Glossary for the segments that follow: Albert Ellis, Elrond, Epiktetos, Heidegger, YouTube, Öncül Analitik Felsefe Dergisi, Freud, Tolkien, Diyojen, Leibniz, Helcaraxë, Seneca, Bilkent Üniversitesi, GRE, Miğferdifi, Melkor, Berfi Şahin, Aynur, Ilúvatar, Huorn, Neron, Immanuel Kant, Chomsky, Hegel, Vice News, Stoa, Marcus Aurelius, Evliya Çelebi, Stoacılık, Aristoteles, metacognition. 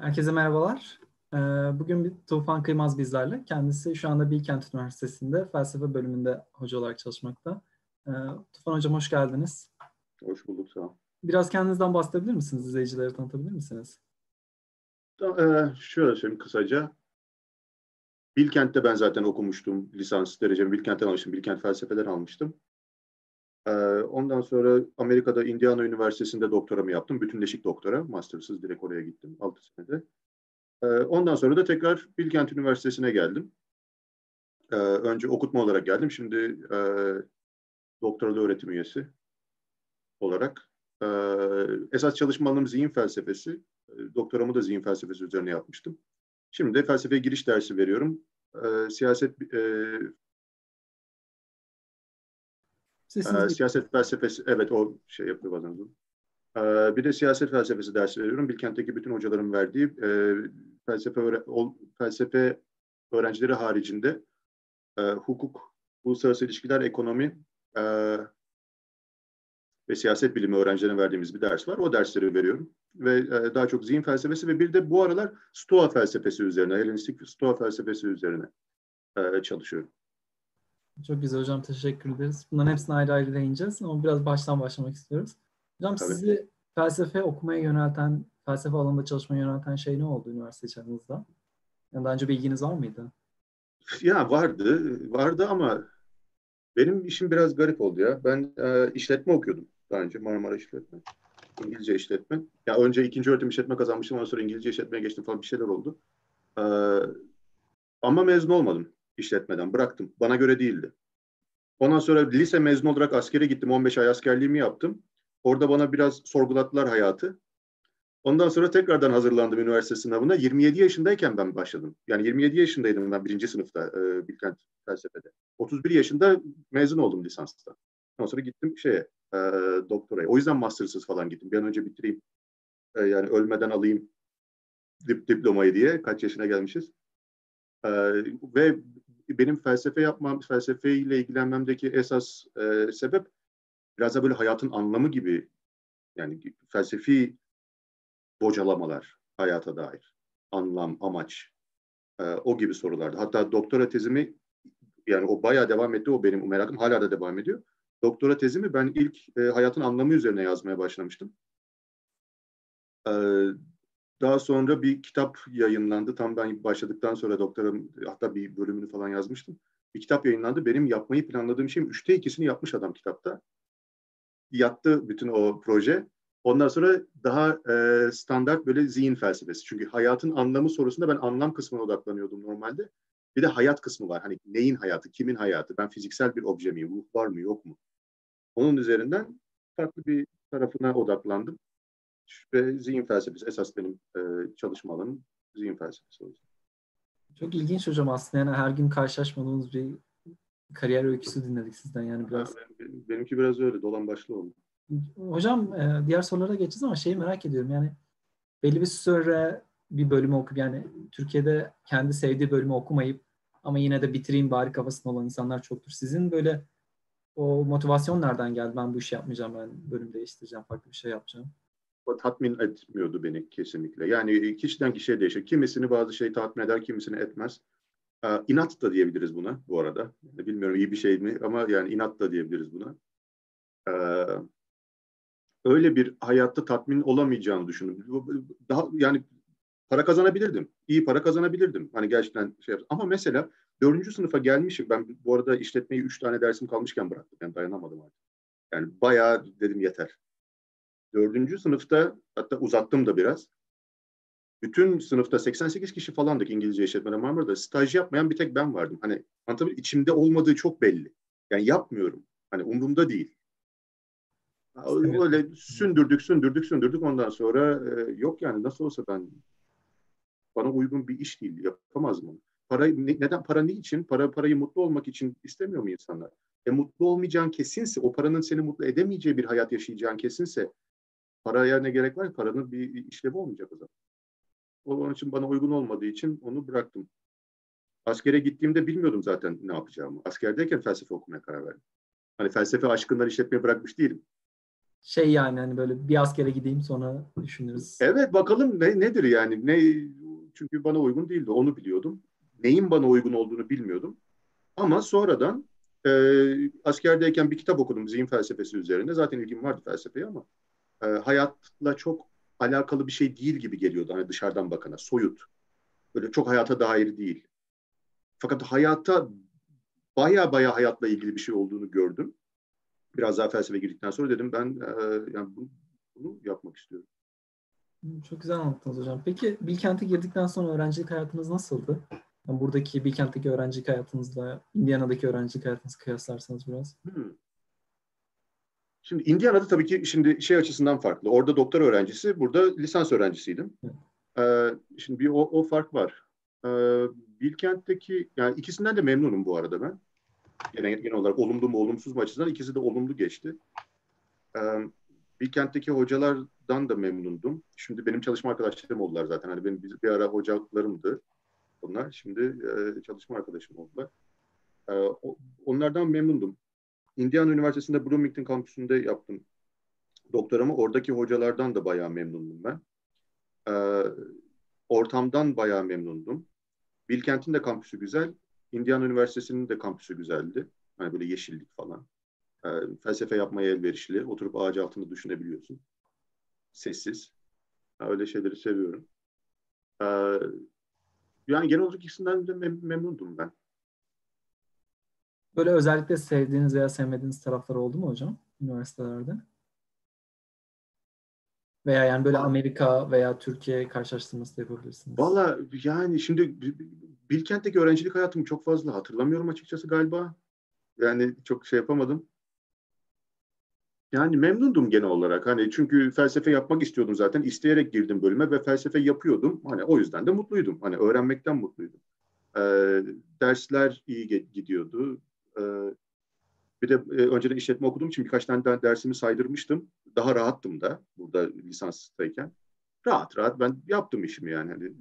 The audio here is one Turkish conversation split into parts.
Herkese merhabalar. Bugün Tufan Kıymaz bizlerle. Kendisi şu anda Bilkent Üniversitesi'nde felsefe bölümünde hoca olarak çalışmakta. Tufan hocam hoş geldiniz. Hoş bulduk, sağ olun. Biraz kendinizden bahsedebilir misiniz? İzleyicileri tanıtabilir misiniz? Şöyle söyleyeyim kısaca. Bilkent'te ben zaten okumuştum. Lisans derecemi Bilkent'ten almıştım. Bilkent felsefeden almıştım. Ondan sonra Amerika'da Indiana Üniversitesi'nde doktoramı yaptım. Bütünleşik doktora. Mastersız direkt oraya gittim. 6 senede. Ondan sonra da tekrar Bilkent Üniversitesi'ne geldim. Önce okutma olarak geldim. Şimdi doktoralı öğretim üyesi olarak. Esas çalışma alanım zihin felsefesi. Doktoramı da zihin felsefesi üzerine yapmıştım. Şimdi de felsefeye giriş dersi veriyorum. Siyaset felsefesi, evet o şey yapıyor bazen. Bir de siyaset felsefesi dersi veriyorum. Bilkent'teki bütün hocaların verdiği felsefe öğrencileri haricinde hukuk, uluslararası ilişkiler, ekonomi ve siyaset bilimi öğrencilerine verdiğimiz bir ders var. O dersleri veriyorum. Ve daha çok zihin felsefesi ve bir de bu aralar Stoa felsefesi üzerine, Helenistik Stoa felsefesi üzerine çalışıyorum. Çok güzel hocam, teşekkür ederiz. Bunların hepsini ayrı ayrı değineceğiz ama biraz baştan başlamak istiyoruz. Hocam tabii. Sizi felsefe okumaya yönelten, felsefe alanında çalışmaya yönelten şey ne oldu üniversite çağınızda? Yani daha önce bilginiz var mıydı? Ya vardı ama benim işim biraz garip oldu ya. Ben işletme okuyordum daha önce, Marmara işletme, İngilizce işletme. Ya önce ikinci öğretim işletme kazanmıştım, ondan sonra İngilizce işletmeye geçtim falan bir şeyler oldu. Ama mezun olmadım. İşletmeden bıraktım. Bana göre değildi. Ondan sonra lise mezunu olarak askere gittim. 15 ay askerliğimi yaptım. Orada bana biraz sorgulattılar hayatı. Ondan sonra tekrardan hazırlandım üniversite sınavına. 27 yaşındayken ben başladım. Yani 27 yaşındaydım ben birinci sınıfta Bilkent felsefede. 31 yaşında mezun oldum lisansta. Ondan sonra gittim doktoraya. O yüzden mastersız falan gittim. Bir an önce bitireyim. Yani ölmeden alayım diplomayı diye. Kaç yaşına gelmişiz. Ve benim felsefeyle ilgilenmemdeki esas sebep biraz da böyle hayatın anlamı gibi, yani felsefi bocalamalar hayata dair, anlam, amaç, o gibi sorulardı. Hatta doktora tezimi, yani o bayağı devam etti, o benim merakım hala da devam ediyor. Doktora tezimi ben ilk hayatın anlamı üzerine yazmaya başlamıştım. Daha sonra bir kitap yayınlandı. Tam ben başladıktan sonra doktoram, hatta bir bölümünü falan yazmıştım. Bir kitap yayınlandı. Benim yapmayı planladığım şeyin 3'te 2'sini yapmış adam kitapta. Yattı bütün o proje. Ondan sonra daha standart böyle zihin felsefesi. Çünkü hayatın anlamı sorusunda ben anlam kısmına odaklanıyordum normalde. Bir de hayat kısmı var. Hani neyin hayatı, kimin hayatı? Ben fiziksel bir obje miyim? Ruh var mı, yok mu? Onun üzerinden farklı bir tarafına odaklandım. Ve zihin felsefesi esas benim çalışma alanım, zihin felsefesi olacak. Çok ilginç hocam aslında, yani her gün karşılaşmadığımız bir kariyer öyküsü dinledik sizden, yani biraz. Benimki biraz öyle dolambaçlı oldu. Hocam diğer sorulara geçeceğiz ama şeyi merak ediyorum, yani belli bir süre bir bölümü okuyup, yani Türkiye'de kendi sevdiği bölümü okumayıp ama yine de bitireyim bari kafasında olan insanlar çoktur. Sizin böyle o motivasyon nereden geldi? Ben bu işi yapmayacağım, ben bölüm değiştireceğim, farklı bir şey yapacağım. O tatmin etmiyordu beni kesinlikle. Yani kişiden kişiye değişir. Kimisini bazı şey tatmin eder, kimisini etmez. İnat da diyebiliriz buna bu arada. Yani bilmiyorum iyi bir şey mi ama yani inat da diyebiliriz buna. Öyle bir hayatta tatmin olamayacağını düşündüm. Daha yani para kazanabilirdim. İyi para kazanabilirdim. Hani gerçekten şey yaptım. Ama mesela 4. sınıfa gelmişim. Ben bu arada işletmeyi 3 tane dersim kalmışken bıraktım. Yani dayanamadım artık. Yani bayağı dedim yeter. 4. sınıfta, hatta uzattım da biraz. Bütün sınıfta 88 kişi falandık İngilizce işletmede Marmara'da. Staj yapmayan bir tek ben vardım. Hani anlatabiliyor, içimde olmadığı çok belli. Yani yapmıyorum. Hani umurumda değil. Öyle sündürdük. Ondan sonra yok yani nasıl olsa ben, bana uygun bir iş değil. Yapamaz mı? Para niçin? Parayı mutlu olmak için istemiyor mu insanlar? Mutlu olmayacağın kesinse, o paranın seni mutlu edemeyeceği bir hayat yaşayacağın kesinse, paraya ne gerek var? Paranın bir işlevi olmayacak o zaman. Onun için bana uygun olmadığı için onu bıraktım. Askere gittiğimde bilmiyordum zaten ne yapacağımı. Askerdeyken felsefe okumaya karar verdim. Hani felsefe aşkından işletmeyi bırakmış değilim. şey yani hani böyle bir askere gideyim sonra düşünürüz. Evet bakalım nedir yani. Çünkü bana uygun değildi, onu biliyordum. Neyin bana uygun olduğunu bilmiyordum. Ama sonradan askerdeyken bir kitap okudum zihin felsefesi üzerine. Zaten ilgim vardı felsefeye ama hayatla çok alakalı bir şey değil gibi geliyordu. Hani dışarıdan bakana soyut. Böyle çok hayata dair değil. Fakat hayata baya hayatla ilgili bir şey olduğunu gördüm. Biraz daha felsefe girdikten sonra dedim ben yani bunu yapmak istiyorum. Çok güzel anlattınız hocam. Peki Bilkent'e girdikten sonra öğrencilik hayatınız nasıldı? Yani buradaki Bilkent'teki öğrencilik hayatınızla Indiana'daki öğrencilik hayatınızı kıyaslarsanız biraz. Şimdi Indiana'da tabii ki şimdi şey açısından farklı. Orada doktor öğrencisi, burada lisans öğrencisiydim. Evet. Şimdi bir o fark var. Bilkent'teki yani ikisinden de memnunum bu arada ben. Genel olarak olumlu mu olumsuz mu açısından ikisi de olumlu geçti. Bilkent'teki hocalardan da memnundum. Şimdi benim çalışma arkadaşlarım oldular zaten. Hani benim bir ara hocalarımdı onlar. Şimdi çalışma arkadaşım oldular. Onlardan memnundum. Indiana Üniversitesi'nde Bloomington kampüsünde yaptım doktoramı. Oradaki hocalardan da bayağı memnundum ben. Ortamdan bayağı memnundum. Bilkent'in de kampüsü güzel. Indiana Üniversitesi'nin de kampüsü güzeldi. Hani böyle yeşillik falan. Felsefe yapmaya elverişli. Oturup ağaç altında düşünebiliyorsun. Sessiz. Öyle şeyleri seviyorum. Yani genel olarak ikisinden de memnundum ben. Böyle özellikle sevdiğiniz veya sevmediğiniz taraflar oldu mu hocam üniversitelerde? Veya yani böyle Amerika veya Türkiye karşılaştırması da yapabilirsiniz. Valla yani şimdi Bilkent'teki öğrencilik hayatımı çok fazla hatırlamıyorum açıkçası galiba. Yani çok şey yapamadım. Yani memnundum genel olarak. Hani çünkü felsefe yapmak istiyordum zaten. İsteyerek girdim bölüme ve felsefe yapıyordum. Hani o yüzden de mutluydum. Hani öğrenmekten mutluydum. Dersler iyi gidiyordu. Bir de önceden işletme okuduğum için birkaç tane dersimi saydırmıştım. Daha rahattım da burada lisanstayken. Rahat ben yaptım işimi yani. Hani,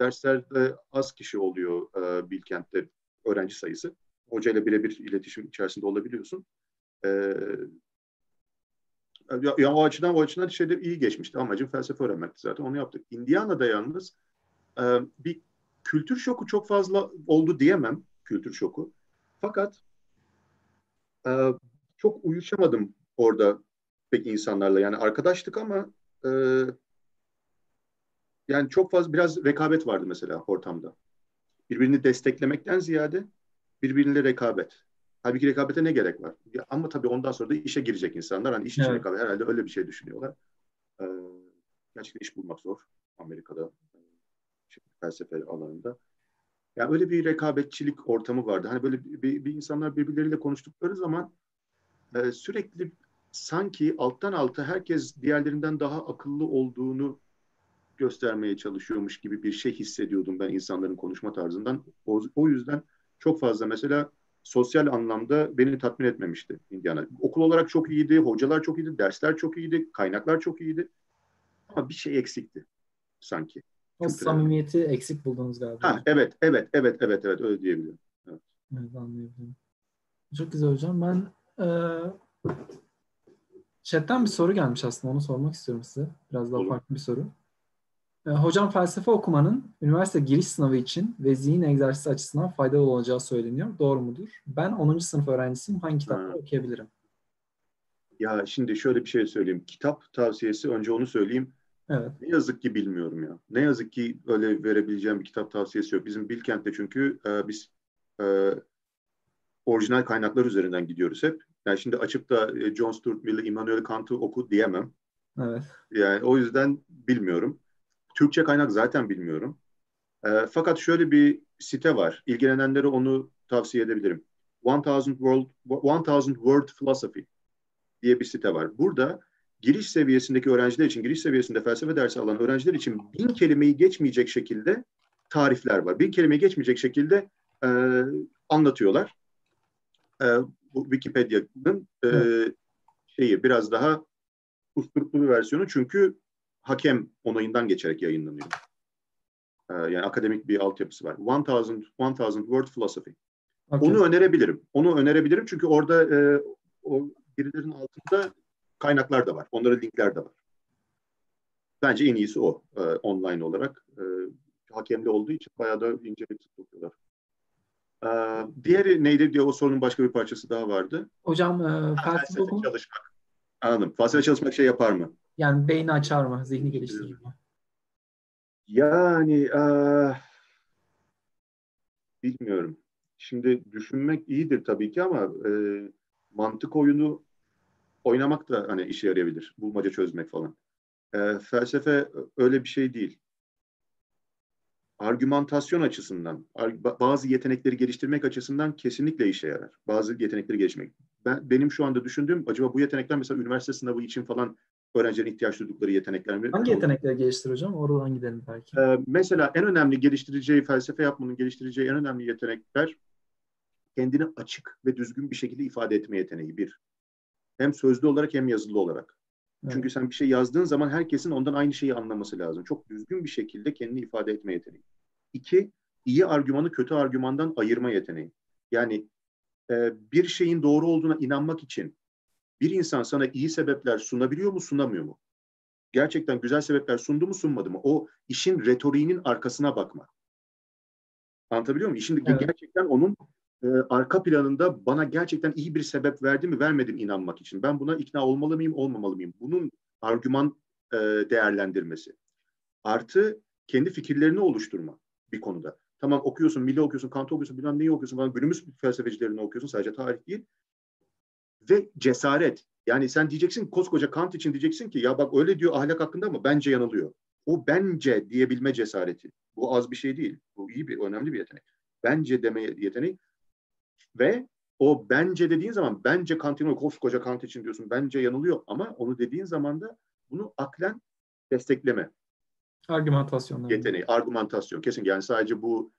derslerde az kişi oluyor Bilkent'te öğrenci sayısı. Hocayla birebir iletişim içerisinde olabiliyorsun. Ya o açıdan şeyde iyi geçmişti. Amacım felsefe öğrenmekti zaten. Onu yaptık. Indiana'da yalnız bir kültür şoku çok fazla oldu diyemem. Kültür şoku. Fakat çok uyuşamadım orada pek insanlarla. Yani arkadaştık ama yani çok fazla biraz rekabet vardı mesela ortamda. Birbirini desteklemekten ziyade birbiriyle rekabet. Halbuki rekabete ne gerek var? Ya, ama tabii ondan sonra da işe girecek insanlar. Hani iş için rekabet herhalde öyle bir şey düşünüyorlar. Gerçekten iş bulmak zor Amerika'da felsefe alanında. Yani öyle bir rekabetçilik ortamı vardı. Hani böyle bir insanlar birbirleriyle konuştukları zaman sürekli sanki alttan alta herkes diğerlerinden daha akıllı olduğunu göstermeye çalışıyormuş gibi bir şey hissediyordum ben insanların konuşma tarzından. O yüzden çok fazla mesela sosyal anlamda beni tatmin etmemişti Indiana. Okul olarak çok iyiydi, hocalar çok iyiydi, dersler çok iyiydi, kaynaklar çok iyiydi. Ama bir şey eksikti sanki. O samimiyeti eksik buldunuz galiba. Ha, evet öyle diyebilirim. Evet anlayabilirim. Çok güzel hocam. Ben chat'ten bir soru gelmiş aslında. Onu sormak istiyorum size. Biraz daha farklı bir soru. Hocam felsefe okumanın üniversite giriş sınavı için ve zihin egzersizi açısından faydalı olacağı söyleniyor. Doğru mudur? Ben 10. sınıf öğrencisiyim. Hangi kitapları okuyabilirim? Ya şimdi şöyle bir şey söyleyeyim. Kitap tavsiyesi önce onu söyleyeyim. Evet. Ne yazık ki bilmiyorum ya. Ne yazık ki öyle verebileceğim bir kitap tavsiyesi yok. Bizim Bilkent'te çünkü biz orijinal kaynaklar üzerinden gidiyoruz hep. Yani şimdi açıp da John Stuart Mill'le Immanuel Kant'ı oku diyemem. Evet. Yani o yüzden bilmiyorum. Türkçe kaynak zaten bilmiyorum. Fakat şöyle bir site var. İlgilenenlere onu tavsiye edebilirim. One Thousand World Philosophy diye bir site var. Burada giriş seviyesindeki öğrenciler için, giriş seviyesinde felsefe dersi alan öğrenciler için 1000 kelimeyi geçmeyecek şekilde tarifler var. 1000 kelimeyi geçmeyecek şekilde anlatıyorlar. Bu Wikipedia'nın şeyi biraz daha usturuplu bir versiyonu. Çünkü hakem onayından geçerek yayınlanıyor. Yani akademik bir altyapısı var. One Thousand World Philosophy. Okay. Onu önerebilirim. Çünkü orada o birilerinin altında kaynaklar da var. Onlara linkler de var. Bence en iyisi o online olarak. Hakemli olduğu için bayağı da incelikli tutuyorlar. Diğeri neydi diye o sorunun başka bir parçası daha vardı. Hocam felsefe çalışmak. Anladım. Felsefe çalışmak şey yapar mı? Yani beyni açar mı? Zihni geliştirir mi? Yani bilmiyorum. Şimdi düşünmek iyidir tabii ki ama mantık oyunu oynamak da hani işe yarayabilir. Bulmaca çözmek falan. Felsefe öyle bir şey değil. Argümantasyon açısından, bazı yetenekleri geliştirmek açısından kesinlikle işe yarar. Bazı yetenekleri geliştirmek. Benim şu anda düşündüğüm, acaba bu yetenekler mesela üniversite sınavı için falan öğrencilerin ihtiyaç duydukları yetenekler mi? Hangi yetenekleri geliştirir hocam? Oradan gidelim belki. Mesela en önemli geliştireceği, felsefe yapmanın geliştireceği en önemli yetenekler kendini açık ve düzgün bir şekilde ifade etme yeteneği bir. Hem sözlü olarak hem yazılı olarak. Çünkü evet, sen bir şey yazdığın zaman herkesin ondan aynı şeyi anlaması lazım. Çok düzgün bir şekilde kendini ifade etme yeteneği. İki, iyi argümanı kötü argümandan ayırma yeteneği. Yani bir şeyin doğru olduğuna inanmak için bir insan sana iyi sebepler sunabiliyor mu, sunamıyor mu? Gerçekten güzel sebepler sundu mu, sunmadı mı? O işin retoriğinin arkasına bakma. Anlatabiliyor muyum? Şimdi evet, gerçekten onun arka planında bana gerçekten iyi bir sebep verdi mi, vermedi mi inanmak için? Ben buna ikna olmalı mıyım, olmamalı mıyım? Bunun argüman değerlendirmesi. Artı kendi fikirlerini oluşturma bir konuda. Tamam okuyorsun, Mill'i okuyorsun, Kant'ı okuyorsun, bilmem neyi okuyorsun falan, günümüz felsefecilerini okuyorsun, sadece tarih değil. Ve cesaret. Yani sen diyeceksin, koskoca Kant için diyeceksin ki ya bak öyle diyor ahlak hakkında ama bence yanılıyor. O bence diyebilme cesareti. Bu az bir şey değil. Bu iyi bir, önemli bir yetenek. Bence deme yeteneği. Ve o bence dediğin zaman bence Kant'ın, koskoca Kant için diyorsun bence yanılıyor ama onu dediğin zaman da bunu aklen destekleme. Argümantasyon. Yeteneği, argümantasyon. Kesin yani sadece bu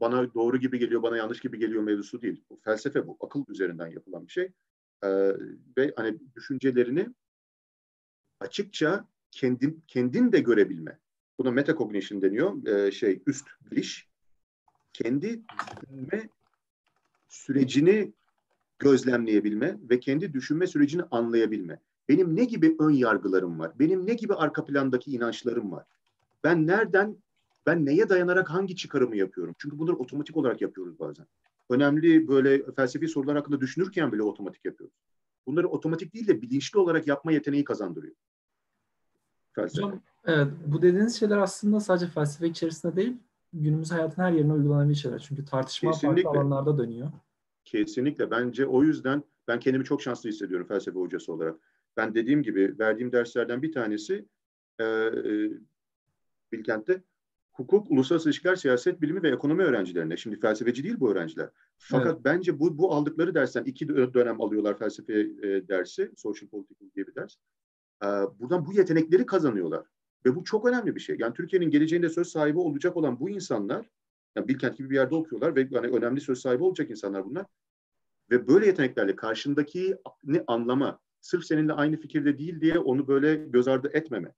bana doğru gibi geliyor, bana yanlış gibi geliyor mevzusu değil. Bu felsefe, bu akıl üzerinden yapılan bir şey. Ve hani düşüncelerini açıkça kendin de görebilme. Buna metacognition deniyor. Üst biliş. Kendi düşünme sürecini gözlemleyebilme ve kendi düşünme sürecini anlayabilme. Benim ne gibi ön yargılarım var? Benim ne gibi arka plandaki inançlarım var? Ben neye dayanarak hangi çıkarımı yapıyorum? Çünkü bunları otomatik olarak yapıyoruz bazen. Önemli böyle felsefi sorular hakkında düşünürken bile otomatik yapıyoruz. Bunları otomatik değil de bilinçli olarak yapma yeteneği kazandırıyor. Felsefe. Evet, bu dediğiniz şeyler aslında sadece felsefe içerisinde değil, günümüz hayatın her yerine uygulanan bir şeyler. Çünkü tartışma farklı alanlarda dönüyor. Kesinlikle. Bence o yüzden ben kendimi çok şanslı hissediyorum felsefe hocası olarak. Ben dediğim gibi verdiğim derslerden bir tanesi Bilkent'te hukuk, uluslararası ilişkiler, siyaset bilimi ve ekonomi öğrencilerine. Şimdi felsefeci değil bu öğrenciler. Fakat evet, bence bu aldıkları dersten 2 dönem alıyorlar felsefe dersi. Social Political diye bir ders. Buradan bu yetenekleri kazanıyorlar. Ve bu çok önemli bir şey. Yani Türkiye'nin geleceğinde söz sahibi olacak olan bu insanlar, yani Bilkent gibi bir yerde okuyorlar ve yani önemli söz sahibi olacak insanlar bunlar. Ve böyle yeteneklerle karşındakini anlama, sırf seninle aynı fikirde değil diye onu böyle göz ardı etmeme,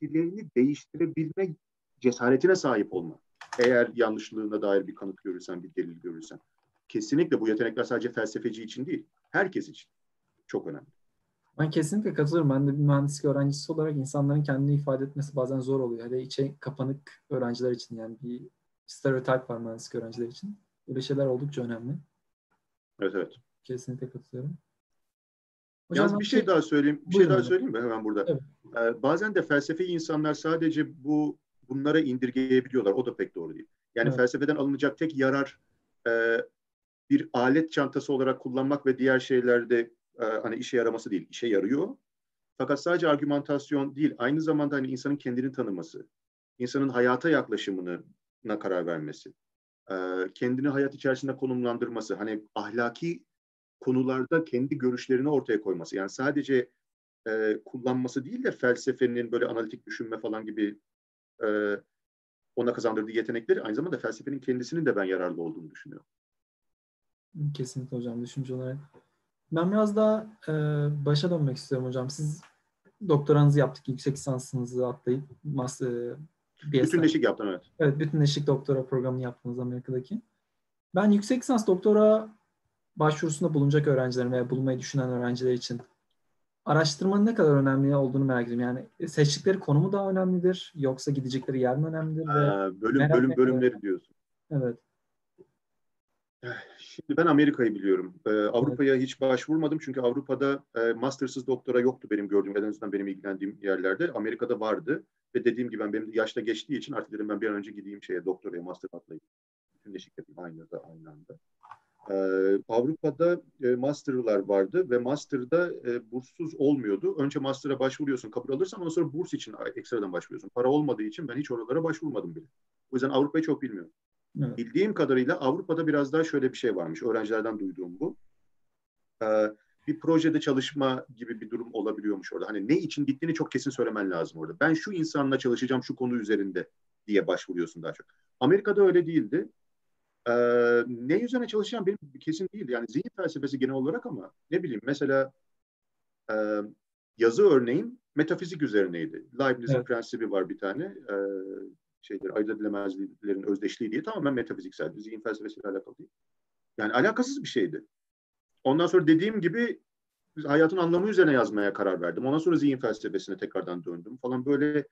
fikirlerini değiştirebilme cesaretine sahip olma. Eğer yanlışlığına dair bir kanıt görürsen, bir delil görürsen. Kesinlikle bu yetenekler sadece felsefeci için değil, herkes için çok önemli. Ben kesinlikle katılıyorum. Ben de bir mühendislik öğrencisi olarak insanların kendini ifade etmesi bazen zor oluyor. Hele içe kapanık öğrenciler için, yani bir stereotip var mühendislik öğrenciler için. Böyle şeyler oldukça önemli. Evet, evet. Kesinlikle katılıyorum. Hocam, yalnız bir şey daha söyleyeyim mi hemen burada? Evet. Bazen de felsefeyi insanlar sadece bunlara indirgeyebiliyorlar. O da pek doğru değil. Yani evet, felsefeden alınacak tek yarar bir alet çantası olarak kullanmak ve diğer şeylerde hani işe yaraması değil, işe yarıyor. Fakat sadece argümantasyon değil, aynı zamanda hani insanın kendini tanıması, insanın hayata yaklaşımına karar vermesi, kendini hayat içerisinde konumlandırması, hani ahlaki konularda kendi görüşlerini ortaya koyması. Yani sadece kullanması değil de felsefenin böyle analitik düşünme falan gibi ona kazandırdığı yetenekleri, aynı zamanda felsefenin kendisinin de ben yararlı olduğunu düşünüyorum. Kesinlikle hocam, düşünce olarak. Ben biraz daha başa dönmek istiyorum hocam. Siz doktoranızı yaptık, yüksek lisansınızı atlayıp bütünleşik yaptım, evet. Evet, bütünleşik doktora programını yaptınız Amerika'daki. Ben yüksek lisans doktora başvurusunda bulunacak öğrencilerin veya bulunmayı düşünen öğrenciler için araştırmanın ne kadar önemli olduğunu merak ediyorum. Yani seçtikleri konu mu daha önemlidir yoksa gidecekleri yer mi önemlidir? Bölümleri diyorsun. Evet. Şimdi ben Amerika'yı biliyorum. Avrupa'ya hiç başvurmadım çünkü Avrupa'da mastersız doktora yoktu benim gördüğüm, en azından benim ilgilendiğim yerlerde. Amerika'da vardı ve dediğim gibi benim yaşta geçtiği için artık dedim ben bir an önce gideyim doktoraya, master atlayayım. Aynı anda. Avrupa'da master'lar vardı ve master'da burssuz olmuyordu. Önce master'a başvuruyorsun, kabul alırsan ondan sonra burs için ekstradan başvuruyorsun. Para olmadığı için ben hiç oralara başvurmadım bile. O yüzden Avrupa'yı çok bilmiyorum. Evet. Bildiğim kadarıyla Avrupa'da biraz daha şöyle bir şey varmış. Öğrencilerden duyduğum bu. Bir projede çalışma gibi bir durum olabiliyormuş orada. Hani ne için gittiğini çok kesin söylemen lazım orada. Ben şu insanla çalışacağım şu konu üzerinde diye başvuruyorsun daha çok. Amerika'da öyle değildi. Ne üzerine çalışacağım benim kesin değildi. Yani zihin felsefesi genel olarak ama ne bileyim mesela yazı örneğin metafizik üzerineydi. Leibniz'in prensibi var bir tane. Ayırt edilemezliklerin özdeşliği diye, tamamen metafiziksel, zihin felsefesiyle alakalı değil. Yani alakasız bir şeydi. Ondan sonra dediğim gibi hayatın anlamı üzerine yazmaya karar verdim. Ondan sonra zihin felsefesine tekrardan döndüm falan böyle.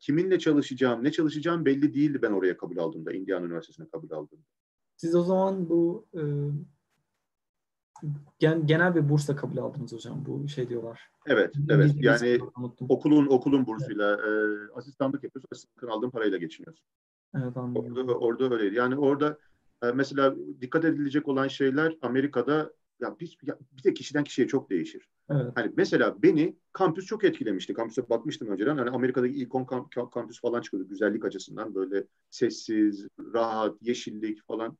Kiminle çalışacağım, ne çalışacağım belli değildi ben oraya kabul aldığımda, Indiana Üniversitesi'ne kabul aldığımda. Siz o zaman bu genel bir bursla kabul aldınız hocam, bu diyorlar. Evet. Yani okulun bursuyla asistanlık yapıyorsun, asistanlık aldığın parayla geçiniyorsun. Evet, anladım. Orada öyleydi. Yani orada mesela dikkat edilecek olan şeyler Amerika'da bir de kişiden kişiye çok değişir. Evet. Hani mesela beni kampüs çok etkilemişti. Kampüse bakmıştım önceden. Hani Amerika'daki ilkon kampüs falan çıkıyordu güzellik açısından. Böyle sessiz, rahat, yeşillik falan.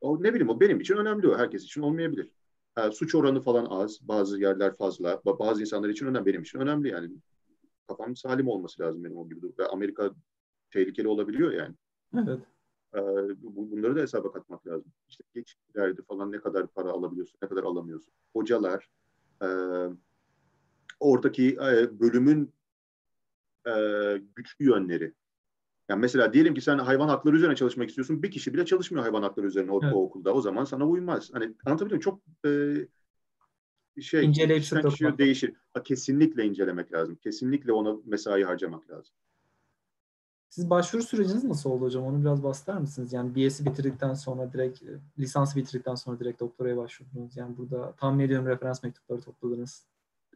O benim için önemli o. Herkes için olmayabilir. Suç oranı falan az. Bazı yerler fazla. Bazı insanlar için önemli. Benim için önemli yani. Kafam salim olması lazım benim o gibi. Ve Amerika tehlikeli olabiliyor yani. Evet. Bunları da hesaba katmak lazım. İşte geçişlerdi falan, ne kadar para alabiliyorsun, ne kadar alamıyorsun. Hocalar, oradaki bölümün güçlü yönleri. Yani mesela diyelim ki sen hayvan hakları üzerine çalışmak istiyorsun. Bir kişi bile çalışmıyor hayvan hakları üzerine o okulda. O zaman sana uymaz. Hani anlatabiliyor muyum? Çok kişiden kişiye değişir. Kesinlikle incelemek lazım. Kesinlikle ona mesai harcamak lazım. Siz başvuru süreciniz nasıl oldu hocam? Onu biraz bahseder misiniz? Yani BS'i bitirdikten sonra direkt, lisansı bitirdikten sonra direkt doktoraya başvurdunuz. Yani burada tahmin ediyorum referans mektupları topladınız.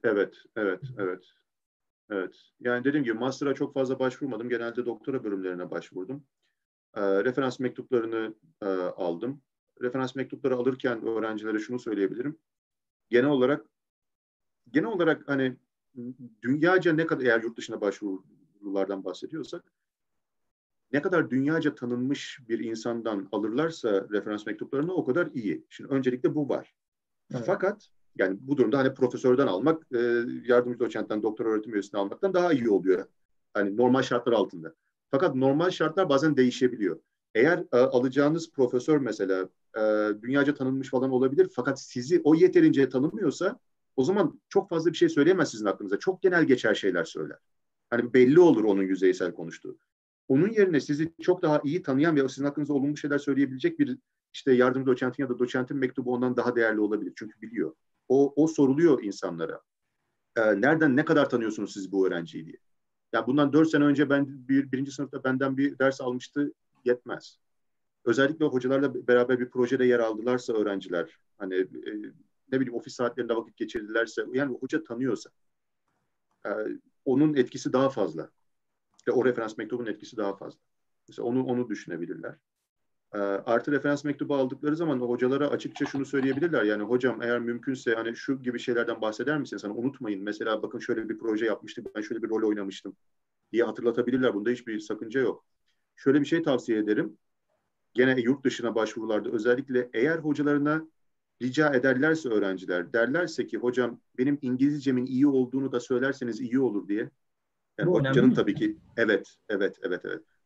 Evet. Yani dediğim gibi master'a çok fazla başvurmadım. Genelde doktora bölümlerine başvurdum. Referans mektuplarını aldım. Referans mektupları alırken öğrencilere şunu söyleyebilirim. Genel olarak hani dünyaca ne kadar, eğer yurt dışına başvurulardan bahsediyorsak, ne kadar dünyaca tanınmış bir insandan alırlarsa referans mektuplarını o kadar iyi. Şimdi öncelikle bu var. Evet. Fakat yani bu durumda hani profesörden almak, yardımcı doçentten, doktor öğretim üyesinden almaktan daha iyi oluyor. Hani normal şartlar altında. Fakat normal şartlar bazen değişebiliyor. Eğer alacağınız profesör mesela dünyaca tanınmış falan olabilir fakat sizi o yeterince tanımıyorsa o zaman çok fazla bir şey söyleyemez sizin hakkınıza. Çok genel geçer şeyler söyler. Hani belli olur onun yüzeysel konuştuğu. Onun yerine sizi çok daha iyi tanıyan ve sizin hakkınızda olumlu şeyler söyleyebilecek bir yardımcı doçentin ya da doçentin mektubu ondan daha değerli olabilir. Çünkü biliyor. O soruluyor insanlara. Nereden ne kadar tanıyorsunuz siz bu öğrenciyi diye. Yani bundan 4 sene önce ben birinci sınıfta benden bir ders almıştı, yetmez. Özellikle hocalarla beraber bir projede yer aldılarsa öğrenciler, hani ofis saatlerinde vakit geçirdilerse, yani hoca tanıyorsa onun etkisi daha fazla. O referans mektubunun etkisi daha fazla. Mesela onu düşünebilirler. Artı referans mektubu aldıkları zaman hocalara açıkça şunu söyleyebilirler. Yani hocam eğer mümkünse hani şu gibi şeylerden bahseder misiniz? Hani unutmayın. Mesela bakın şöyle bir proje yapmıştık. Ben şöyle bir rol oynamıştım diye hatırlatabilirler. Bunda hiçbir sakınca yok. Şöyle bir şey tavsiye ederim. Gene yurt dışına başvurularda özellikle eğer hocalarına rica ederlerse öğrenciler, derlerse ki hocam benim İngilizcemin iyi olduğunu da söylerseniz iyi olur diye. Yani hocanın tabii ki evet.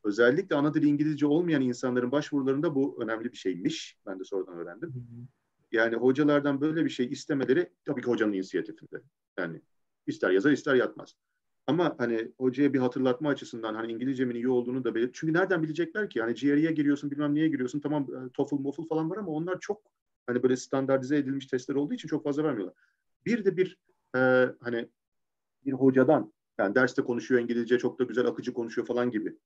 Özellikle ana dili İngilizce olmayan insanların başvurularında bu önemli bir şeymiş. Ben de sonradan öğrendim. Yani hocalardan böyle bir şey istemeleri tabii ki hocanın inisiyatifinde. Yani ister yazar ister yatmaz. Ama hani hocaya bir hatırlatma açısından hani İngilizcemin iyi olduğunu da belirtir. Çünkü nereden bilecekler ki? Hani GRE'ye giriyorsun, bilmem neye giriyorsun. Tamam TOEFL, MOEFL falan var ama onlar çok hani böyle standartize edilmiş testler olduğu için çok fazla vermiyorlar. Bir de hani bir hocadan, yani derste konuşuyor İngilizce, çok da güzel akıcı konuşuyor falan gibi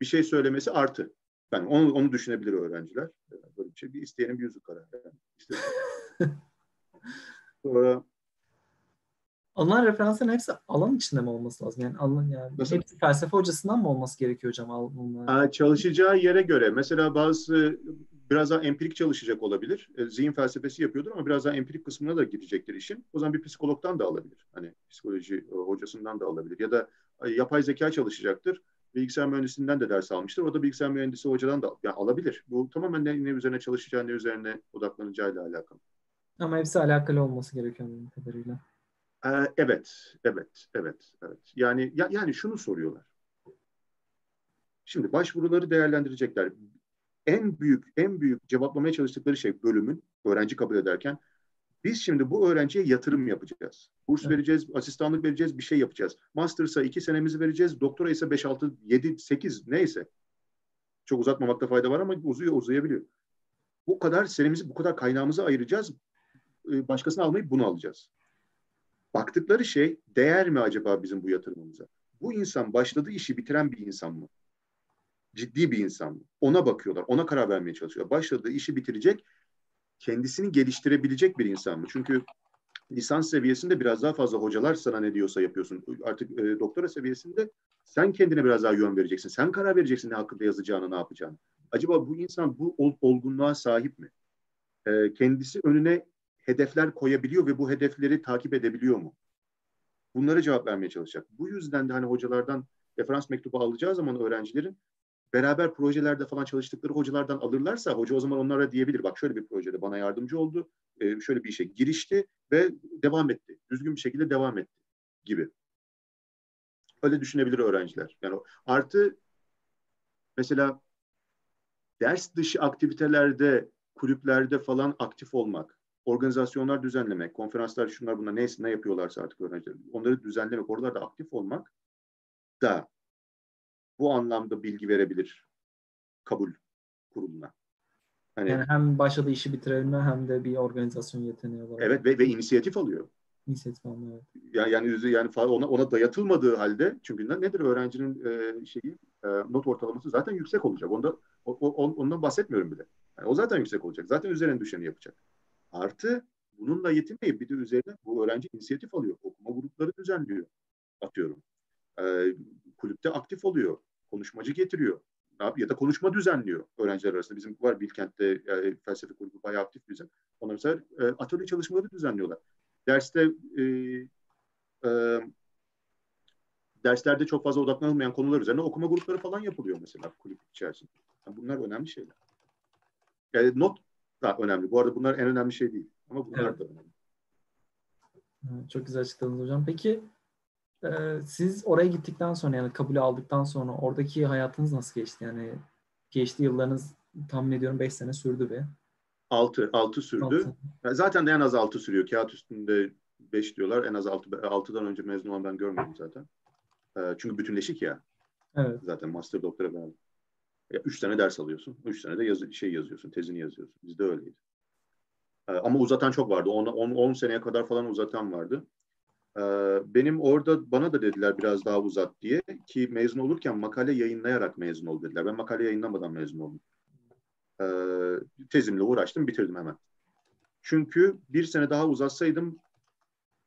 bir şey söylemesi artı. Yani onu düşünebilir öğrenciler. Böyle bir şey. Bir isteyenin bir yüzü kara. Yani sonra... Onların referansların hepsi alan içinde mi olması lazım? Yani alan, yani hepsi felsefe hocasından mı olması gerekiyor hocam? Çalışacağı yere göre. Mesela bazı biraz daha empirik çalışacak olabilir. Zihin felsefesi yapıyordur ama biraz daha empirik kısmına da girecektir işin. O zaman bir psikologdan da alabilir. Hani psikoloji hocasından da alabilir. Ya da yapay zeka çalışacaktır. Bilgisayar mühendisinden de ders almıştır. O da bilgisayar mühendisi hocadan da yani alabilir. Bu tamamen ne üzerine çalışacağı, ne üzerine odaklanacağıyla alakalı. Ama hepsi alakalı olması gerekiyor benim kadarıyla. Evet. Yani şunu soruyorlar. Şimdi başvuruları değerlendirecekler. En büyük cevaplamaya çalıştıkları şey bölümün, öğrenci kabul ederken, biz şimdi bu öğrenciye yatırım yapacağız. Burs vereceğiz, asistanlık vereceğiz, bir şey yapacağız. Master'sa 2 senemizi vereceğiz, doktora ise 5, 6, 7, 8 neyse. Çok uzatmamakta fayda var ama uzayabiliyor. Bu kadar senemizi, bu kadar kaynağımızı ayıracağız. Başkasını almayıp bunu alacağız. Baktıkları şey, değer mi acaba bizim bu yatırımımıza? Bu insan başladığı işi bitiren bir insan mı? Ciddi bir insan mı? Ona bakıyorlar, ona karar vermeye çalışıyorlar. Başladığı işi bitirecek, kendisini geliştirebilecek bir insan mı? Çünkü lisans seviyesinde biraz daha fazla hocalar sana ne diyorsa yapıyorsun. Artık doktora seviyesinde sen kendine biraz daha yön vereceksin. Sen karar vereceksin ne hakkında yazacağını, ne yapacağını. Acaba bu insan bu olgunluğa sahip mi? Kendisi önüne hedefler koyabiliyor ve bu hedefleri takip edebiliyor mu? Bunlara cevap vermeye çalışacak. Bu yüzden de hani hocalardan referans mektubu alacağı zaman öğrencilerin beraber projelerde falan çalıştıkları hocalardan alırlarsa hoca o zaman onlara diyebilir. Bak şöyle bir projede bana yardımcı oldu. Şöyle bir işe girişti ve devam etti. Düzgün bir şekilde devam etti gibi. Öyle düşünebilir öğrenciler. Yani artı mesela ders dışı aktivitelerde, kulüplerde falan aktif olmak, organizasyonlar düzenlemek, konferanslar, şunlar bunlar neyse ne yapıyorlarsa artık öğrenciler. Onları düzenlemek, oralarda aktif olmak da bu anlamda bilgi verebilir kabul kurumuna. Hani, yani hem başladığı işi bitirebilme hem de bir organizasyon yeteneği olarak. Evet ve inisiyatif alıyor. İnisiyatif alıyor. Evet. Yani ona dayatılmadığı halde, çünkü nedir öğrencinin not ortalaması zaten yüksek olacak. Ondan bahsetmiyorum bile. Yani o zaten yüksek olacak. Zaten üzerine düşeni yapacak. Artı bununla yetinmeyip bir de üzerine bu öğrenci inisiyatif alıyor. Okuma grupları düzenliyor. Atıyorum. Kulüpte aktif oluyor. Konuşmacı getiriyor. Ya da konuşma düzenliyor öğrenciler arasında. Bizim var Bilkent'te felsefe kulübü bayağı aktif bizim. Onlar mesela atölye çalışmaları düzenliyorlar. Derslerde çok fazla odaklanılmayan konular üzerine okuma grupları falan yapılıyor mesela kulüp içerisinde. Yani bunlar önemli şeyler. Not da önemli. Bu arada bunlar en önemli şey değil. Ama bunlar da önemli. Çok güzel açıkladınız hocam. Peki siz oraya gittikten sonra, yani kabul aldıktan sonra oradaki hayatınız nasıl geçti? Yani PhD yıllarınız tahmin ediyorum 5 sene sürdü be. 6 sürdü. 6. Yani zaten de en az 6 sürüyor. Kağıt üstünde 5 diyorlar. En az 6. 6'dan önce mezun olan ben görmedim zaten. Çünkü bütünleşik ya. Evet. Zaten master doktora beraber. 3 tane ders alıyorsun. 3 tane de yazıyorsun. Tezini yazıyorsun. Bizde öyleydi. Ama uzatan çok vardı. 10 seneye kadar falan uzatan vardı. Benim orada bana da dediler biraz daha uzat diye, ki mezun olurken makale yayınlayarak mezun ol dediler. Ben makale yayınlamadan mezun oldum. Tezimle uğraştım, bitirdim hemen. Çünkü bir sene daha uzatsaydım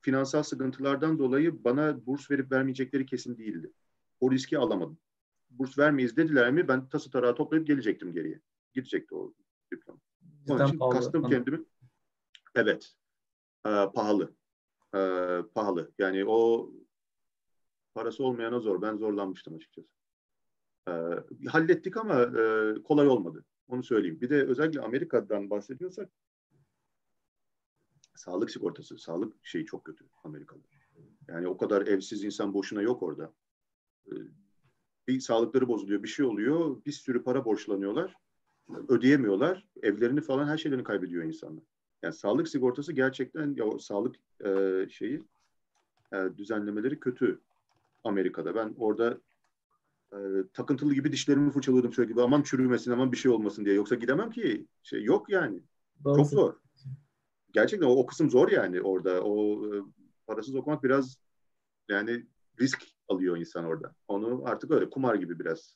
finansal sıkıntılardan dolayı bana burs verip vermeyecekleri kesin değildi. O riski alamadım. Burs vermeyiz dediler mi ben tası tarağı toplayıp gelecektim geriye. Gidecekti o diploma. Onun için kastım kendimi. Evet. Pahalı. Pahalı. Yani o parası olmayana zor. Ben zorlanmıştım açıkçası. Hallettik ama kolay olmadı. Onu söyleyeyim. Bir de özellikle Amerika'dan bahsediyorsak sağlık sigortası, sağlık şeyi çok kötü Amerika'da. Yani o kadar evsiz insan boşuna yok orada. Bir sağlıkları bozuluyor, bir şey oluyor. Bir sürü para borçlanıyorlar. Ödeyemiyorlar. Evlerini falan her şeylerini kaybediyor insanlar. Yani sağlık sigortası gerçekten sağlık düzenlemeleri kötü Amerika'da. Ben orada takıntılı gibi dişlerimi fırçalıyordum sürekli. Aman çürümesin, aman bir şey olmasın diye. Yoksa gidemem ki. Yok yani. Çok zor. Gerçekten o kısım zor yani orada. O parasız okumak biraz yani risk alıyor insan orada. Onu artık öyle kumar gibi biraz.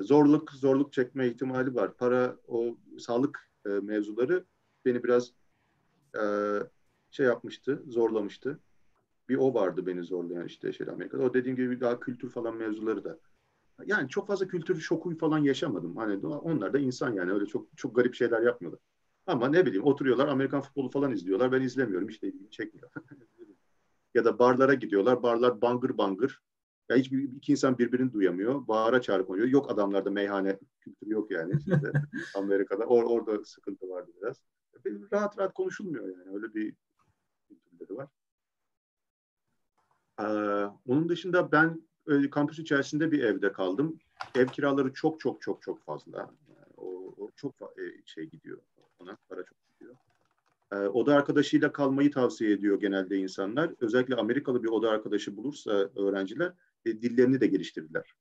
Zorluk çekme ihtimali var. Para, o sağlık mevzuları beni biraz şey yapmıştı, zorlamıştı. Bir o vardı beni zorlayan işte Amerika'da. O dediğim gibi daha kültür falan mevzuları da. Yani çok fazla kültür şoku falan yaşamadım. Hani onlar da insan yani öyle çok çok garip şeyler yapmıyorlar. Ama ne bileyim oturuyorlar Amerikan futbolu falan izliyorlar. Ben izlemiyorum. Hiç de ilgimi çekmiyor. Ya da barlara gidiyorlar. Barlar bangır bangır. Ya hiç iki insan birbirini duyamıyor. Bağıra çağrı konuyor. Yok adamlarda meyhane kültürü yok yani. İşte Amerika'da. Orada sıkıntı vardı biraz. Rahat rahat konuşulmuyor yani. Öyle bir kültürleri var. Onun dışında ben kampüs içerisinde bir evde kaldım. Ev kiraları çok fazla. Yani o çok şey gidiyor. Ona para çok gidiyor. Oda arkadaşıyla kalmayı tavsiye ediyor genelde insanlar. Özellikle Amerikalı bir oda arkadaşı bulursa öğrenciler dillerini de geliştirirler.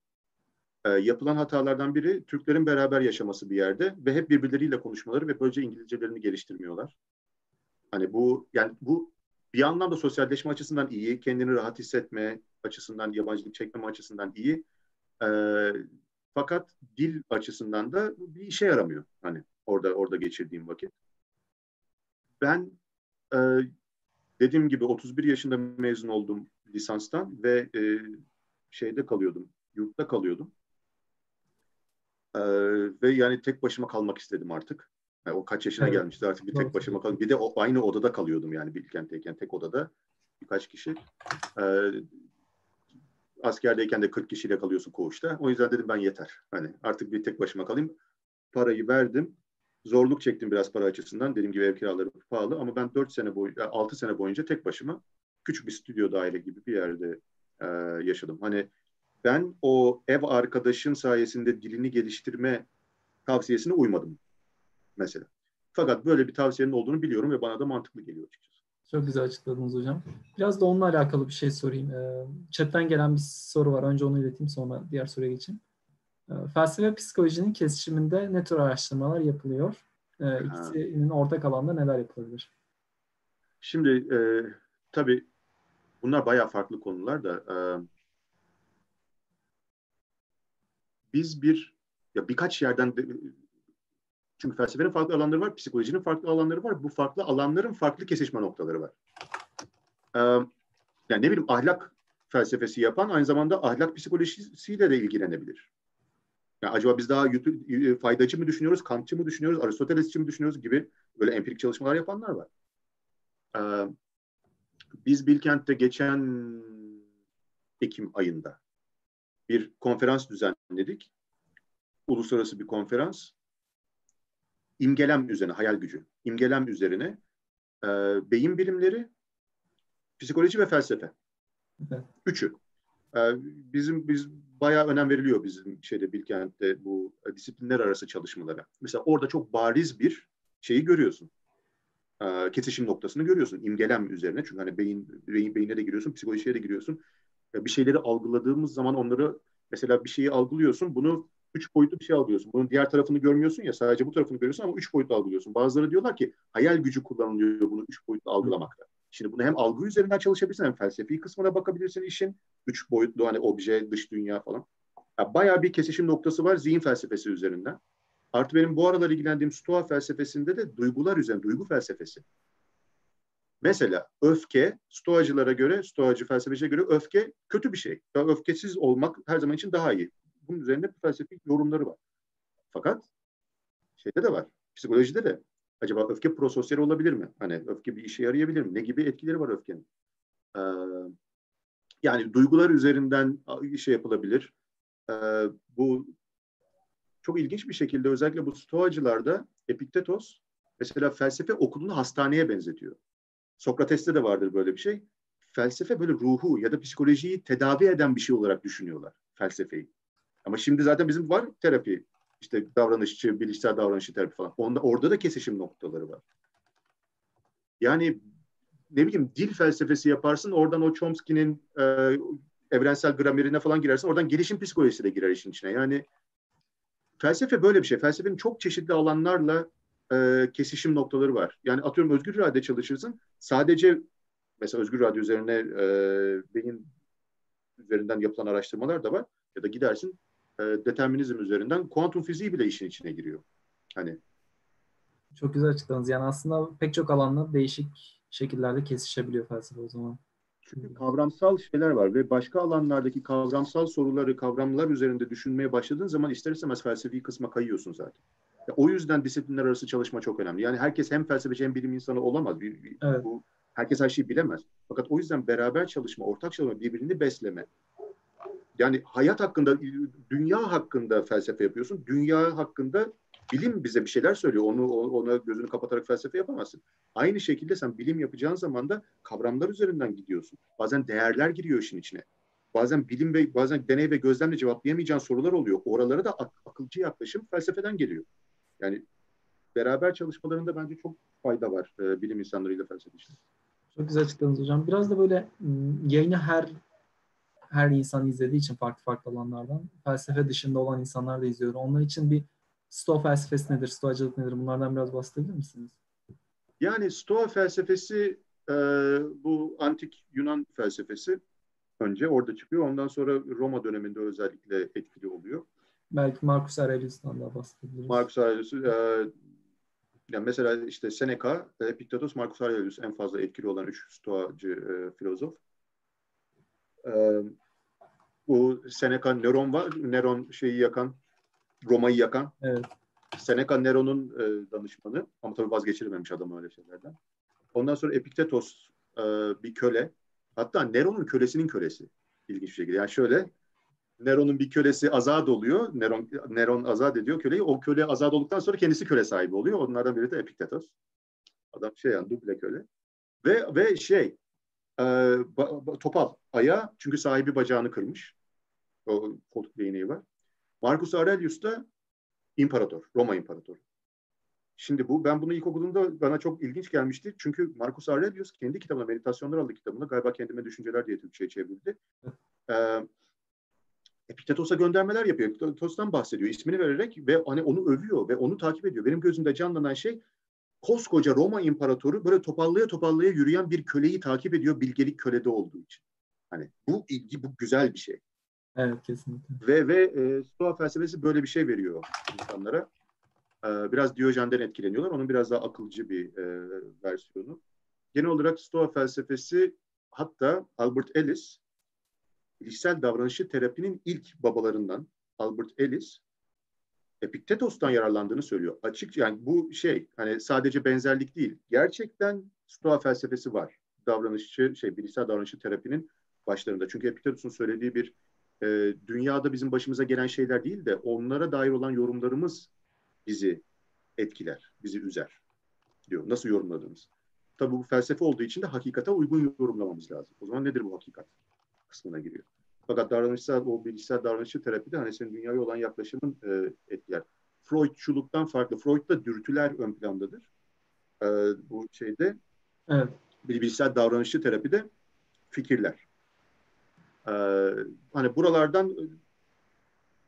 Yapılan hatalardan biri Türklerin beraber yaşaması bir yerde ve hep birbirleriyle konuşmaları ve böylece İngilizcelerini geliştirmiyorlar. Hani bu bir anlamda sosyalleşme açısından iyi, kendini rahat hissetme açısından, yabancılık çekmeme açısından iyi. Fakat dil açısından da bir işe yaramıyor. Hani orada geçirdiğim vakit. Ben dediğim gibi 31 yaşında mezun oldum lisanstan ve şeyde kalıyordum, yurtta kalıyordum. Ve yani tek başıma kalmak istedim artık. Yani o kaç yaşına gelmişti artık bir tek başıma kalıyordum. Bir de aynı odada kalıyordum yani Bilkent'teyken tek odada birkaç kişi. Askerdeyken de 40 kişiyle kalıyorsun koğuşta. O yüzden dedim ben yeter. Hani artık bir tek başıma kalayım. Parayı verdim. Zorluk çektim biraz para açısından. Dediğim gibi ev kiraları pahalı ama ben 6 sene boyunca tek başıma küçük bir stüdyo daire gibi bir yerde yaşadım. Hani ben o ev arkadaşın sayesinde dilini geliştirme tavsiyesine uymadım mesela. Fakat böyle bir tavsiyenin olduğunu biliyorum ve bana da mantıklı geliyor açıkçası. Çok güzel açıkladınız hocam. Biraz da onunla alakalı bir şey sorayım. Chat'ten gelen bir soru var. Önce onu ileteyim sonra diğer soruya geçeyim. Felsefe ve psikolojinin kesişiminde ne tür araştırmalar yapılıyor? İkisinin ortak alanda neler yapılabilir? Şimdi tabii bunlar bayağı farklı konular da biz birkaç yerden çünkü felsefenin farklı alanları var, psikolojinin farklı alanları var. Bu farklı alanların farklı kesişme noktaları var. Yani ne bileyim ahlak felsefesi yapan aynı zamanda ahlak psikolojisiyle de ilgilenebilir. Yani acaba biz daha faydacı mı düşünüyoruz, Kantçı mı düşünüyoruz, Aristotelesçi mi düşünüyoruz gibi böyle empirik çalışmalar yapanlar var. Biz Bilkent'te geçen Ekim ayında bir konferans düzenledik. Uluslararası bir konferans. İmgelem üzerine, hayal gücü. İmgelem üzerine beyin bilimleri, psikoloji ve felsefe. Üçü. Biz bayağı önem veriliyor bizim Bilkent'te bu disiplinler arası çalışmalara. Mesela orada çok bariz bir şeyi görüyorsun. Kesişim noktasını görüyorsun. İmgelem üzerine. Çünkü hani beyine de giriyorsun, psikolojiye de giriyorsun. Bir şeyleri algıladığımız zaman onları mesela bir şeyi algılıyorsun. Bunu 3 boyutlu bir şey algılıyorsun. Bunun diğer tarafını görmüyorsun ya sadece bu tarafını görüyorsun ama 3 boyutlu algılıyorsun. Bazıları diyorlar ki hayal gücü kullanılıyor bunu 3 boyutlu algılamakta. Şimdi bunu hem algı üzerinden çalışabilirsin hem felsefi kısmına bakabilirsin işin. 3 boyutlu hani obje, dış dünya falan. Ya bayağı bir kesişim noktası var zihin felsefesi üzerinden. Artı benim bu aralar ilgilendiğim Stoa felsefesinde de duygular üzerine, duygu felsefesi. Mesela öfke, Stoacı felsefeciye göre öfke kötü bir şey. Yani öfkesiz olmak her zaman için daha iyi. Bunun üzerine felsefi yorumları var. Fakat şeyde de var, psikolojide de. Acaba öfke prososyal olabilir mi? Hani öfke bir işe yarayabilir mi? Ne gibi etkileri var öfkenin? Yani duygular üzerinden şey yapılabilir. Bu çok ilginç bir şekilde özellikle bu Stoacılarda Epiktetos mesela felsefe okulunu hastaneye benzetiyor. Sokrates'te de vardır böyle bir şey. Felsefe böyle ruhu ya da psikolojiyi tedavi eden bir şey olarak düşünüyorlar felsefeyi. Ama şimdi zaten bizim var terapi. İşte davranışçı, bilişsel davranışçı terapi falan. Orada da kesişim noktaları var. Yani ne bileyim dil felsefesi yaparsın. Oradan o Chomsky'nin evrensel gramerine falan girersin. Oradan gelişim psikolojisi de girer işin içine. Yani felsefe böyle bir şey. Felsefenin çok çeşitli alanlarla kesişim noktaları var. Yani atıyorum Özgür Radyo'da çalışırsın. Sadece mesela Özgür Radyo üzerine beyin üzerinden yapılan araştırmalar da var. Ya da gidersin determinizm üzerinden kuantum fiziği bile işin içine giriyor. Hani çok güzel açıkladınız. Yani aslında pek çok alanda değişik şekillerde kesişebiliyor felsefe o zaman. Çünkü kavramsal şeyler var ve başka alanlardaki kavramsal soruları, kavramlar üzerinde düşünmeye başladığın zaman ister istemez felsefi kısma kayıyorsun zaten. Ya, o yüzden disiplinler arası çalışma çok önemli. Yani herkes hem felsefeci hem bilim insanı olamaz. Evet. Bu, herkes her şeyi bilemez. Fakat o yüzden beraber çalışma, ortak çalışma, birbirini besleme. Yani hayat hakkında, dünya hakkında felsefe yapıyorsun. Dünya hakkında bilim bize bir şeyler söylüyor. Ona gözünü kapatarak felsefe yapamazsın. Aynı şekilde sen bilim yapacağın zaman da kavramlar üzerinden gidiyorsun. Bazen değerler giriyor işin içine. Bazen bilim ve bazen deney ve gözlemle cevaplayamayacağın sorular oluyor. Oralara da akılcı yaklaşım felsefeden geliyor. Yani beraber çalışmalarında bence çok fayda var bilim insanlarıyla felsefeciler. Çok güzel açıkladınız hocam. Biraz da böyle yayını her insan izlediği için farklı alanlardan felsefe dışında olan insanlar da izliyor. Onlar için bir Stoa felsefesi nedir, Stoacılık nedir? Bunlardan biraz bahsedebilir misiniz? Yani Stoa felsefesi bu antik Yunan felsefesi önce orada çıkıyor. Ondan sonra Roma döneminde özellikle etkili oluyor. Belki Marcus Aurelius'tan da bahsedebiliriz. Marcus Aurelius, yani mesela işte Seneca, Epiktetos, Marcus Aurelius en fazla etkili olan üç Stoacı filozof. Bu Seneca, Neron var. Neron şeyi yakan, Roma'yı yakan. Evet. Seneca Neron'un danışmanı. Ama tabii vazgeçilememiş adam öyle şeylerden. Ondan sonra Epiktetos bir köle. Hatta Neron'un kölesinin kölesi. İlginç bir şekilde. Yani şöyle, Neron'un bir kölesi azat oluyor. Neron azat ediyor köleyi. O köle azat olduktan sonra kendisi köle sahibi oluyor. Onlardan biri de Epiktetos. Adam şey yani duble köle. Ve şey topal ayağı. Çünkü sahibi bacağını kırmış. O koltuk değneği var. Marcus Aurelius da imparator, Roma imparatoru. Şimdi ben bunu ilk okuduğumda bana çok ilginç gelmişti. Çünkü Marcus Aurelius kendi kitabına, Meditasyonlar adlı kitabına, galiba Kendime Düşünceler diye Türkçe'ye çevrildi. Epiktetos'a göndermeler yapıyor. Epiktetos'tan bahsediyor ismini vererek ve hani onu övüyor ve onu takip ediyor. Benim gözümde canlanan şey koskoca Roma imparatoru böyle topallaya yürüyen bir köleyi takip ediyor bilgelik kölede olduğu için. Hani bu ilgi, bu güzel bir şey. Evet, kesinlikle. Ve Stoa felsefesi böyle bir şey veriyor insanlara. Biraz Diyojen'den etkileniyorlar. Onun biraz daha akılcı bir versiyonu. Genel olarak Stoa felsefesi, hatta Albert Ellis, bilişsel davranışçı terapinin ilk babalarından Albert Ellis, Epiktetos'tan yararlandığını söylüyor. Açık, yani bu şey hani sadece benzerlik değil. Gerçekten Stoa felsefesi var. Bilişsel davranışçı terapinin başlarında. Çünkü Epiktetos'un söylediği bir dünyada bizim başımıza gelen şeyler değil de onlara dair olan yorumlarımız bizi etkiler, bizi üzer diyor. Nasıl yorumladığımız. Tabii bu felsefe olduğu için de hakikate uygun yorumlamamız lazım. O zaman nedir bu hakikat kısmına giriyor. Fakat bilişsel davranışçı terapi de hani senin dünyaya olan yaklaşımın etkiler. Freudçuluktan farklı. Freud'da dürtüler ön plandadır. Bu şeyde evet. Bilişsel davranışçı terapide fikirler. Hani buralardan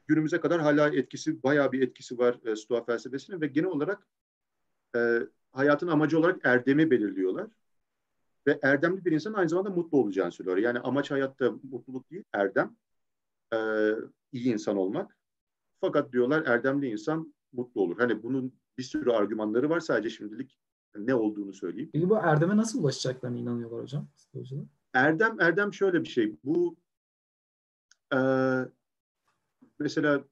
günümüze kadar hala bayağı bir etkisi var Stoa felsefesinin ve genel olarak hayatın amacı olarak erdemi belirliyorlar. Ve erdemli bir insanın aynı zamanda mutlu olacağını söylüyor. Yani amaç hayatta mutluluk değil, erdem. İyi insan olmak. Fakat diyorlar erdemli insan mutlu olur. Hani bunun bir sürü argümanları var. Sadece şimdilik ne olduğunu söyleyeyim. Peki bu erdeme nasıl ulaşacaklarına inanıyorlar hocam? Erdem şöyle bir şey. Bu mesela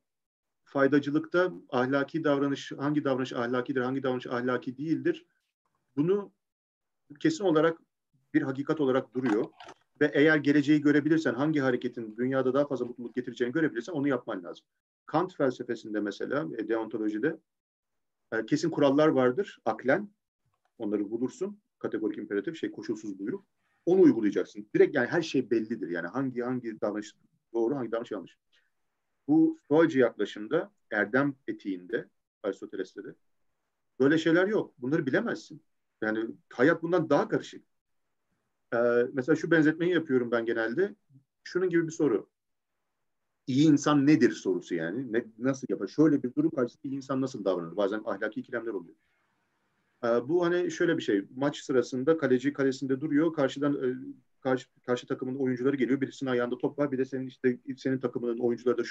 faydacılıkta ahlaki davranış, hangi davranış ahlakidir, hangi davranış ahlaki değildir, bunu kesin olarak bir hakikat olarak duruyor ve eğer geleceği görebilirsen, hangi hareketin dünyada daha fazla mutluluk getireceğini görebilirsen onu yapman lazım. Kant felsefesinde mesela deontolojide kesin kurallar vardır aklen, onları bulursun, kategorik imperatif koşulsuz buyruk, onu uygulayacaksın. Direkt yani her şey bellidir yani hangi davranış doğru, hangi davranış yanlış. Bu Stoacı yaklaşımda, erdem etiğinde, Aristoteles'te de böyle şeyler yok. Bunları bilemezsin. Yani hayat bundan daha karışık. Mesela şu benzetmeyi yapıyorum ben genelde. Şunun gibi bir soru. İyi insan nedir sorusu yani. Nasıl yapar? Şöyle bir durum karşısında iyi insan nasıl davranır? Bazen ahlaki ikilemler oluyor. Bu hani şöyle bir şey, maç sırasında kaleci kalesinde duruyor, karşı takımın oyuncuları geliyor, birisinin ayağında top var, bir de senin işte senin takımının oyuncuları da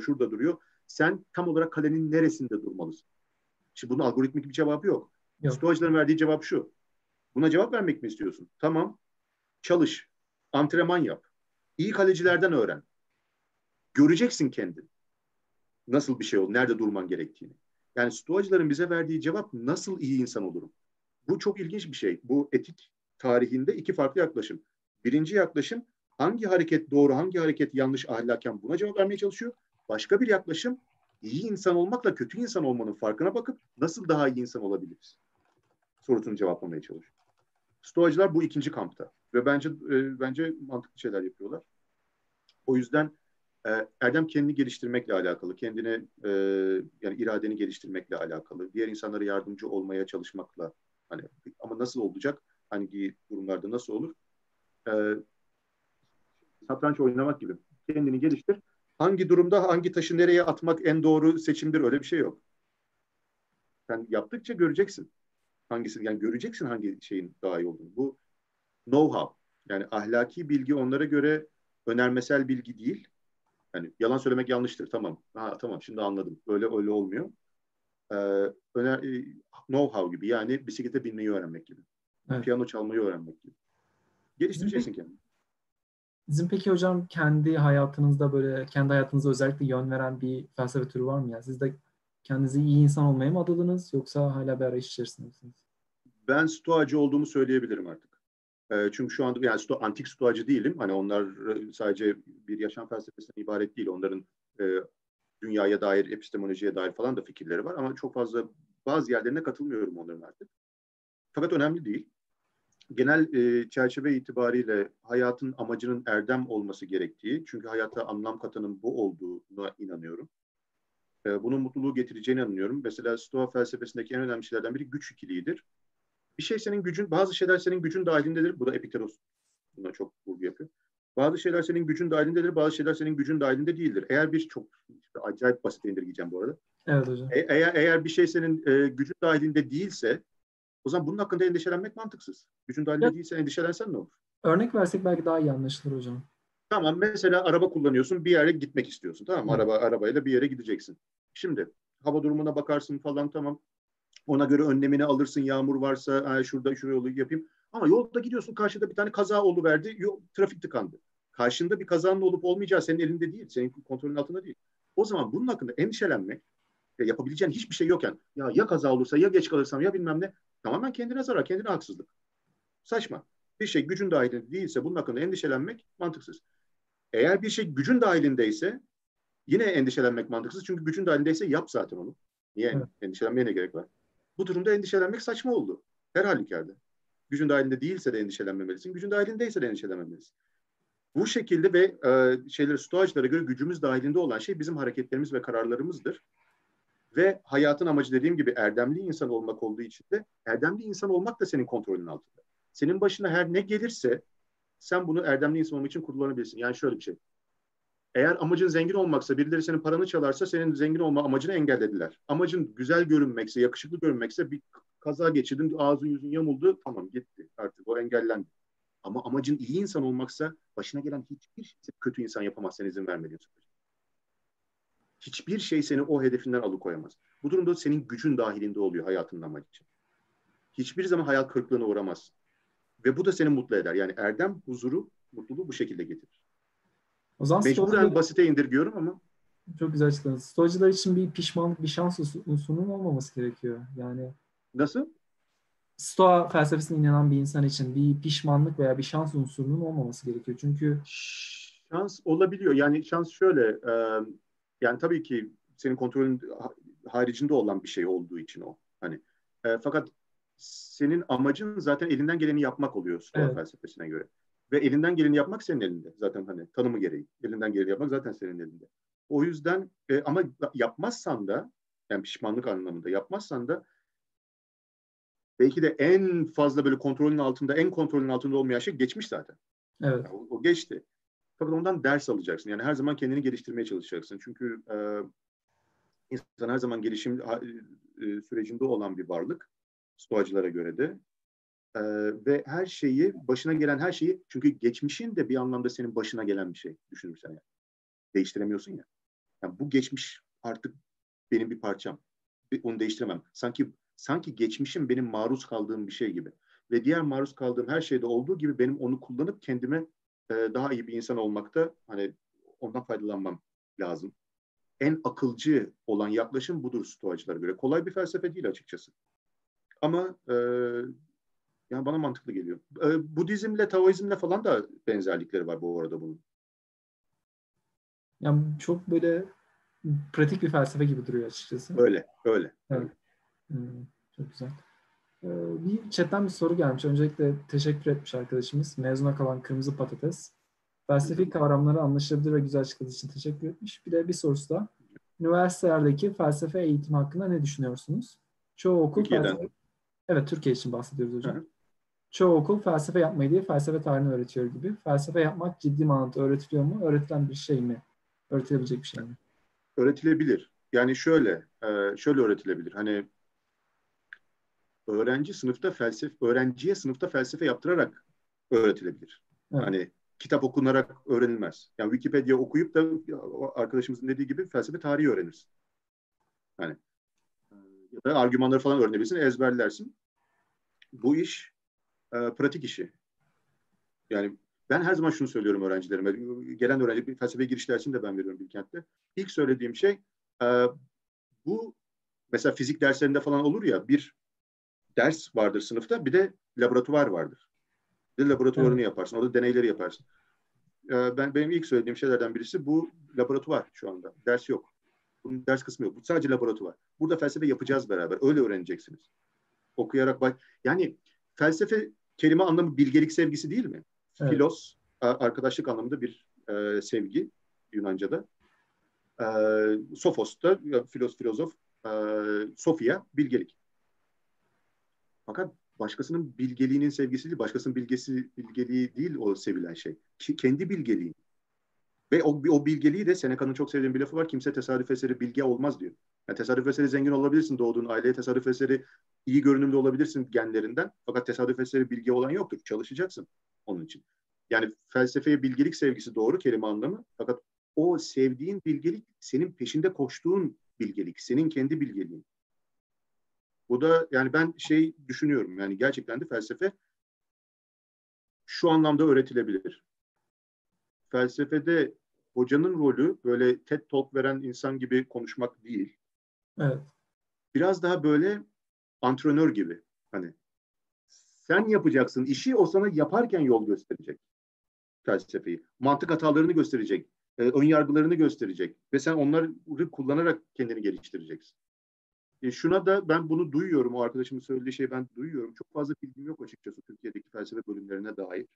şurada duruyor. Sen tam olarak kalenin neresinde durmalısın? Şimdi bunun algoritmik bir cevabı yok. Stoacıların verdiği cevap şu: buna cevap vermek mi istiyorsun? Tamam, çalış, antrenman yap, iyi kalecilerden öğren. Göreceksin kendin nasıl bir şey ol, nerede durman gerektiğini. Yani Stoacıların bize verdiği cevap nasıl iyi insan olurum? Bu çok ilginç bir şey. Bu etik tarihinde iki farklı yaklaşım. Birinci yaklaşım hangi hareket doğru, hangi hareket yanlış ahlaken buna cevap vermeye çalışıyor. Başka bir yaklaşım iyi insan olmakla kötü insan olmanın farkına bakıp nasıl daha iyi insan olabiliriz sorusunu cevaplamaya çalışıyor. Stoacılar bu ikinci kampta ve bence mantıklı şeyler yapıyorlar. O yüzden erdem kendini geliştirmekle alakalı, kendine yani iradeni geliştirmekle alakalı, diğer insanlara yardımcı olmaya çalışmakla, hani ama nasıl olacak, hangi durumlarda nasıl olur? Satranç oynamak gibi. Kendini geliştir. Hangi durumda hangi taşı nereye atmak en doğru seçimdir, öyle bir şey yok. Sen yaptıkça göreceksin. Göreceksin hangi şeyin daha iyi olduğunu. Bu know-how. Yani ahlaki bilgi onlara göre önermesel bilgi değil. Yani yalan söylemek yanlıştır. Tamam. Tamam, şimdi anladım. Öyle olmuyor. Know-how gibi. Yani bisiklete binmeyi öğrenmek gibi. Evet. Piyano çalmayı öğrenmek gibi. Geliştireceksin kendini. Sizin peki hocam kendi hayatınızda böyle, kendi hayatınıza özellikle yön veren bir felsefe türü var mı? Yani siz de kendinizi iyi insan olmaya mı adadınız, yoksa hala bir arayış içerisinde misiniz? Ben stoacı olduğumu söyleyebilirim artık. Çünkü şu anda yani antik stoacı değilim. Hani onlar sadece bir yaşam felsefesinden ibaret değil. Onların dünyaya dair, epistemolojiye dair falan da fikirleri var. Ama çok fazla bazı yerlerine katılmıyorum onların artık. Fakat önemli değil. Genel çerçeve itibariyle hayatın amacının erdem olması gerektiği, çünkü hayata anlam katanın bu olduğuna inanıyorum. Bunun mutluluğu getireceğine inanıyorum. Mesela Stoa felsefesindeki en önemli şeylerden biri güç ikiliğidir. Bazı şeyler senin gücün dahilindedir. Bu da Epiktetos buna çok vurgu yapıyor. Bazı şeyler senin gücün dahilindedir, bazı şeyler senin gücün dahilinde değildir. Eğer acayip basit indirgeyeceğim bu arada. Evet hocam. Eğer bir şey senin gücün dahilinde değilse, o zaman bunun hakkında endişelenmek mantıksız. Gücün dahilinde değilse endişelensen ne olur? Örnek versek belki daha iyi anlaşılır hocam. Tamam, mesela araba kullanıyorsun, bir yere gitmek istiyorsun. Tamam mı? Arabayla bir yere gideceksin. Şimdi hava durumuna bakarsın falan, tamam. Ona göre önlemini alırsın, yağmur varsa şuraya yolu yapayım. Ama yolda gidiyorsun, karşıda bir tane kaza oluverdi, trafik tıkandı. Karşında bir kazanın olup olmayacağı senin elinde değil, senin kontrolün altında değil. O zaman bunun hakkında endişelenmek, yapabileceğin hiçbir şey yokken, ya kaza olursa, ya geç kalırsam, ya bilmem ne, tamamen kendine zarar, kendine haksızlık. Saçma. Bir şey gücün dahilinde değilse bunun hakkında endişelenmek mantıksız. Eğer bir şey gücün dahilindeyse yine endişelenmek mantıksız. Çünkü gücün dahilindeyse yap zaten onu. Niye? Evet. Endişelenmeye ne gerek var? Bu durumda endişelenmek saçma oldu. Her halükarda. Gücün dahilinde değilse de endişelenmemelisin. Gücün dahilindeyse de endişelenmemelisin. Bu şekilde ve stoacılara göre gücümüz dahilinde olan şey bizim hareketlerimiz ve kararlarımızdır. Ve hayatın amacı dediğim gibi erdemli insan olmak olduğu için de erdemli insan olmak da senin kontrolünün altında. Senin başına her ne gelirse sen bunu erdemli insan olmak için kullanabilirsin. Yani şöyle bir şey. Eğer amacın zengin olmaksa, birileri senin paranı çalarsa senin zengin olma amacını engellediler. Amacın güzel görünmekse, yakışıklı görünmekse, bir kaza geçirdin, ağzın yüzün yamuldu, tamam gitti artık, o engellendi. Ama amacın iyi insan olmaksa başına gelen hiçbir şey kötü insan yapamaz, sen izin vermelisin. Hiçbir şey seni o hedefinden alıkoyamaz. Bu durumda senin gücün dahilinde oluyor hayatının amacı için. Hiçbir zaman hayal kırıklığına uğramazsın. Ve bu da seni mutlu eder. Yani erdem, huzuru, mutluluğu bu şekilde getirir. O zaman mecburen basite indirgiyorum ama. Çok güzel açıkladınız. Stoacılar için bir pişmanlık, bir şans unsurunun olmaması gerekiyor. Yani nasıl? Stoa felsefesine inanan bir insan için bir pişmanlık veya bir şans unsurunun olmaması gerekiyor. Çünkü şans olabiliyor. Yani şans şöyle. Yani tabii ki senin kontrolün haricinde olan bir şey olduğu için o. Hani fakat senin amacın zaten elinden geleni yapmak oluyor Stoa felsefesine göre. Ve elinden geleni yapmak senin elinde. Zaten hani tanımı gereği. Elinden geleni yapmak zaten senin elinde. O yüzden ama yapmazsan da, yani pişmanlık anlamında yapmazsan da, belki de en fazla böyle kontrolün altında olmayan şey geçmiş zaten. Evet. Yani o geçti. Fakat ondan ders alacaksın. Yani her zaman kendini geliştirmeye çalışacaksın. Çünkü insan her zaman gelişim sürecinde olan bir varlık. Stoacılara göre de. Ve her şeyi, başına gelen her şeyi, çünkü geçmişin de bir anlamda senin başına gelen bir şey düşünürsen yani. Değiştiremiyorsun ya. Yani bu geçmiş artık benim bir parçam. Onu değiştiremem. Sanki geçmişim benim maruz kaldığım bir şey gibi. Ve diğer maruz kaldığım her şeyde olduğu gibi benim onu kullanıp kendime daha iyi bir insan olmakta, hani ondan faydalanmam lazım. En akılcı olan yaklaşım budur Stoacılara göre. Kolay bir felsefe değil açıkçası. Ama yani bana mantıklı geliyor. Budizmle, Taoizmle falan da benzerlikleri var bu arada bunun. Yani çok böyle pratik bir felsefe gibi duruyor açıkçası. Öyle. Evet. Çok güzel. Bir chatten bir soru gelmiş. Öncelikle teşekkür etmiş arkadaşımız. Mezuna kalan Kırmızı Patates. Felsefi kavramları anlaşılabilir ve güzel açıkladığı için teşekkür etmiş. Bir de bir sorusu da. Üniversitelerdeki felsefe eğitimi hakkında ne düşünüyorsunuz? Çoğu okul felsefe... Evet, Türkiye için bahsediyoruz hocam. Hı-hı. Çoğu okul felsefe yapmayı diye felsefe tarihini öğretiyor gibi. Felsefe yapmak ciddi manada öğretiliyor mu? Öğretilen bir şey mi? Öğretilebilecek bir şey mi? Öğretilebilir. Yani şöyle öğretilebilir. Hani öğrenciye sınıfta felsefe yaptırarak öğretilebilir. Evet. Hani kitap okunarak öğrenilmez. Yani Wikipedia okuyup da arkadaşımızın dediği gibi felsefe tarihi öğrenirsin. Hani ya da argümanları falan öğrenebilirsin, ezberlersin. Bu iş pratik işi. Yani ben her zaman şunu söylüyorum öğrencilerime. Gelen öğrenci felsefe giriş dersini de ben veriyorum Bilkent'te. İlk söylediğim şey bu, mesela fizik derslerinde falan olur ya, bir ders vardır sınıfta, bir de laboratuvar vardır. Bir de laboratuvarını yaparsın, orada deneyleri yaparsın. Benim ilk söylediğim şeylerden birisi bu, laboratuvar şu anda. Ders yok. Bunun ders kısmı yok. Bu sadece laboratuvar. Burada felsefe yapacağız beraber. Öyle öğreneceksiniz. Okuyarak bak. Yani felsefe kelime anlamı bilgelik sevgisi değil mi? Evet. Filos, arkadaşlık anlamında bir sevgi Yunanca'da. Sophos da filozof, Sofia bilgelik. Fakat başkasının bilgeliğinin sevgisi değil, başkasının bilgeliği değil o sevilen şey. Kendi bilgeliği. Ve o bilgeliği de Seneca'nın çok sevdiğim bir lafı var. Kimse tesadüf eseri bilge olmaz diyor. Yani tesadüf eseri zengin olabilirsin doğduğun aileye. Tesadüf eseri iyi görünümlü olabilirsin genlerinden. Fakat tesadüf eseri bilge olan yoktur. Çalışacaksın onun için. Yani felsefeye bilgelik sevgisi doğru kelime anlamı. Fakat o sevdiğin bilgelik senin peşinde koştuğun bilgelik. Senin kendi bilgeliğin. Bu da yani ben düşünüyorum. Yani gerçekten de felsefe şu anlamda öğretilebilir. Felsefede hocanın rolü böyle TED Talk veren insan gibi konuşmak değil. Evet. Biraz daha böyle antrenör gibi. Hani sen yapacaksın işi, o sana yaparken yol gösterecek felsefeyi. Mantık hatalarını gösterecek, ön yargılarını gösterecek ve sen onları kullanarak kendini geliştireceksin. Şuna da ben bunu duyuyorum. O arkadaşımın söylediği şeyi ben duyuyorum. Çok fazla bilgim yok açıkçası Türkiye'deki felsefe bölümlerine dair.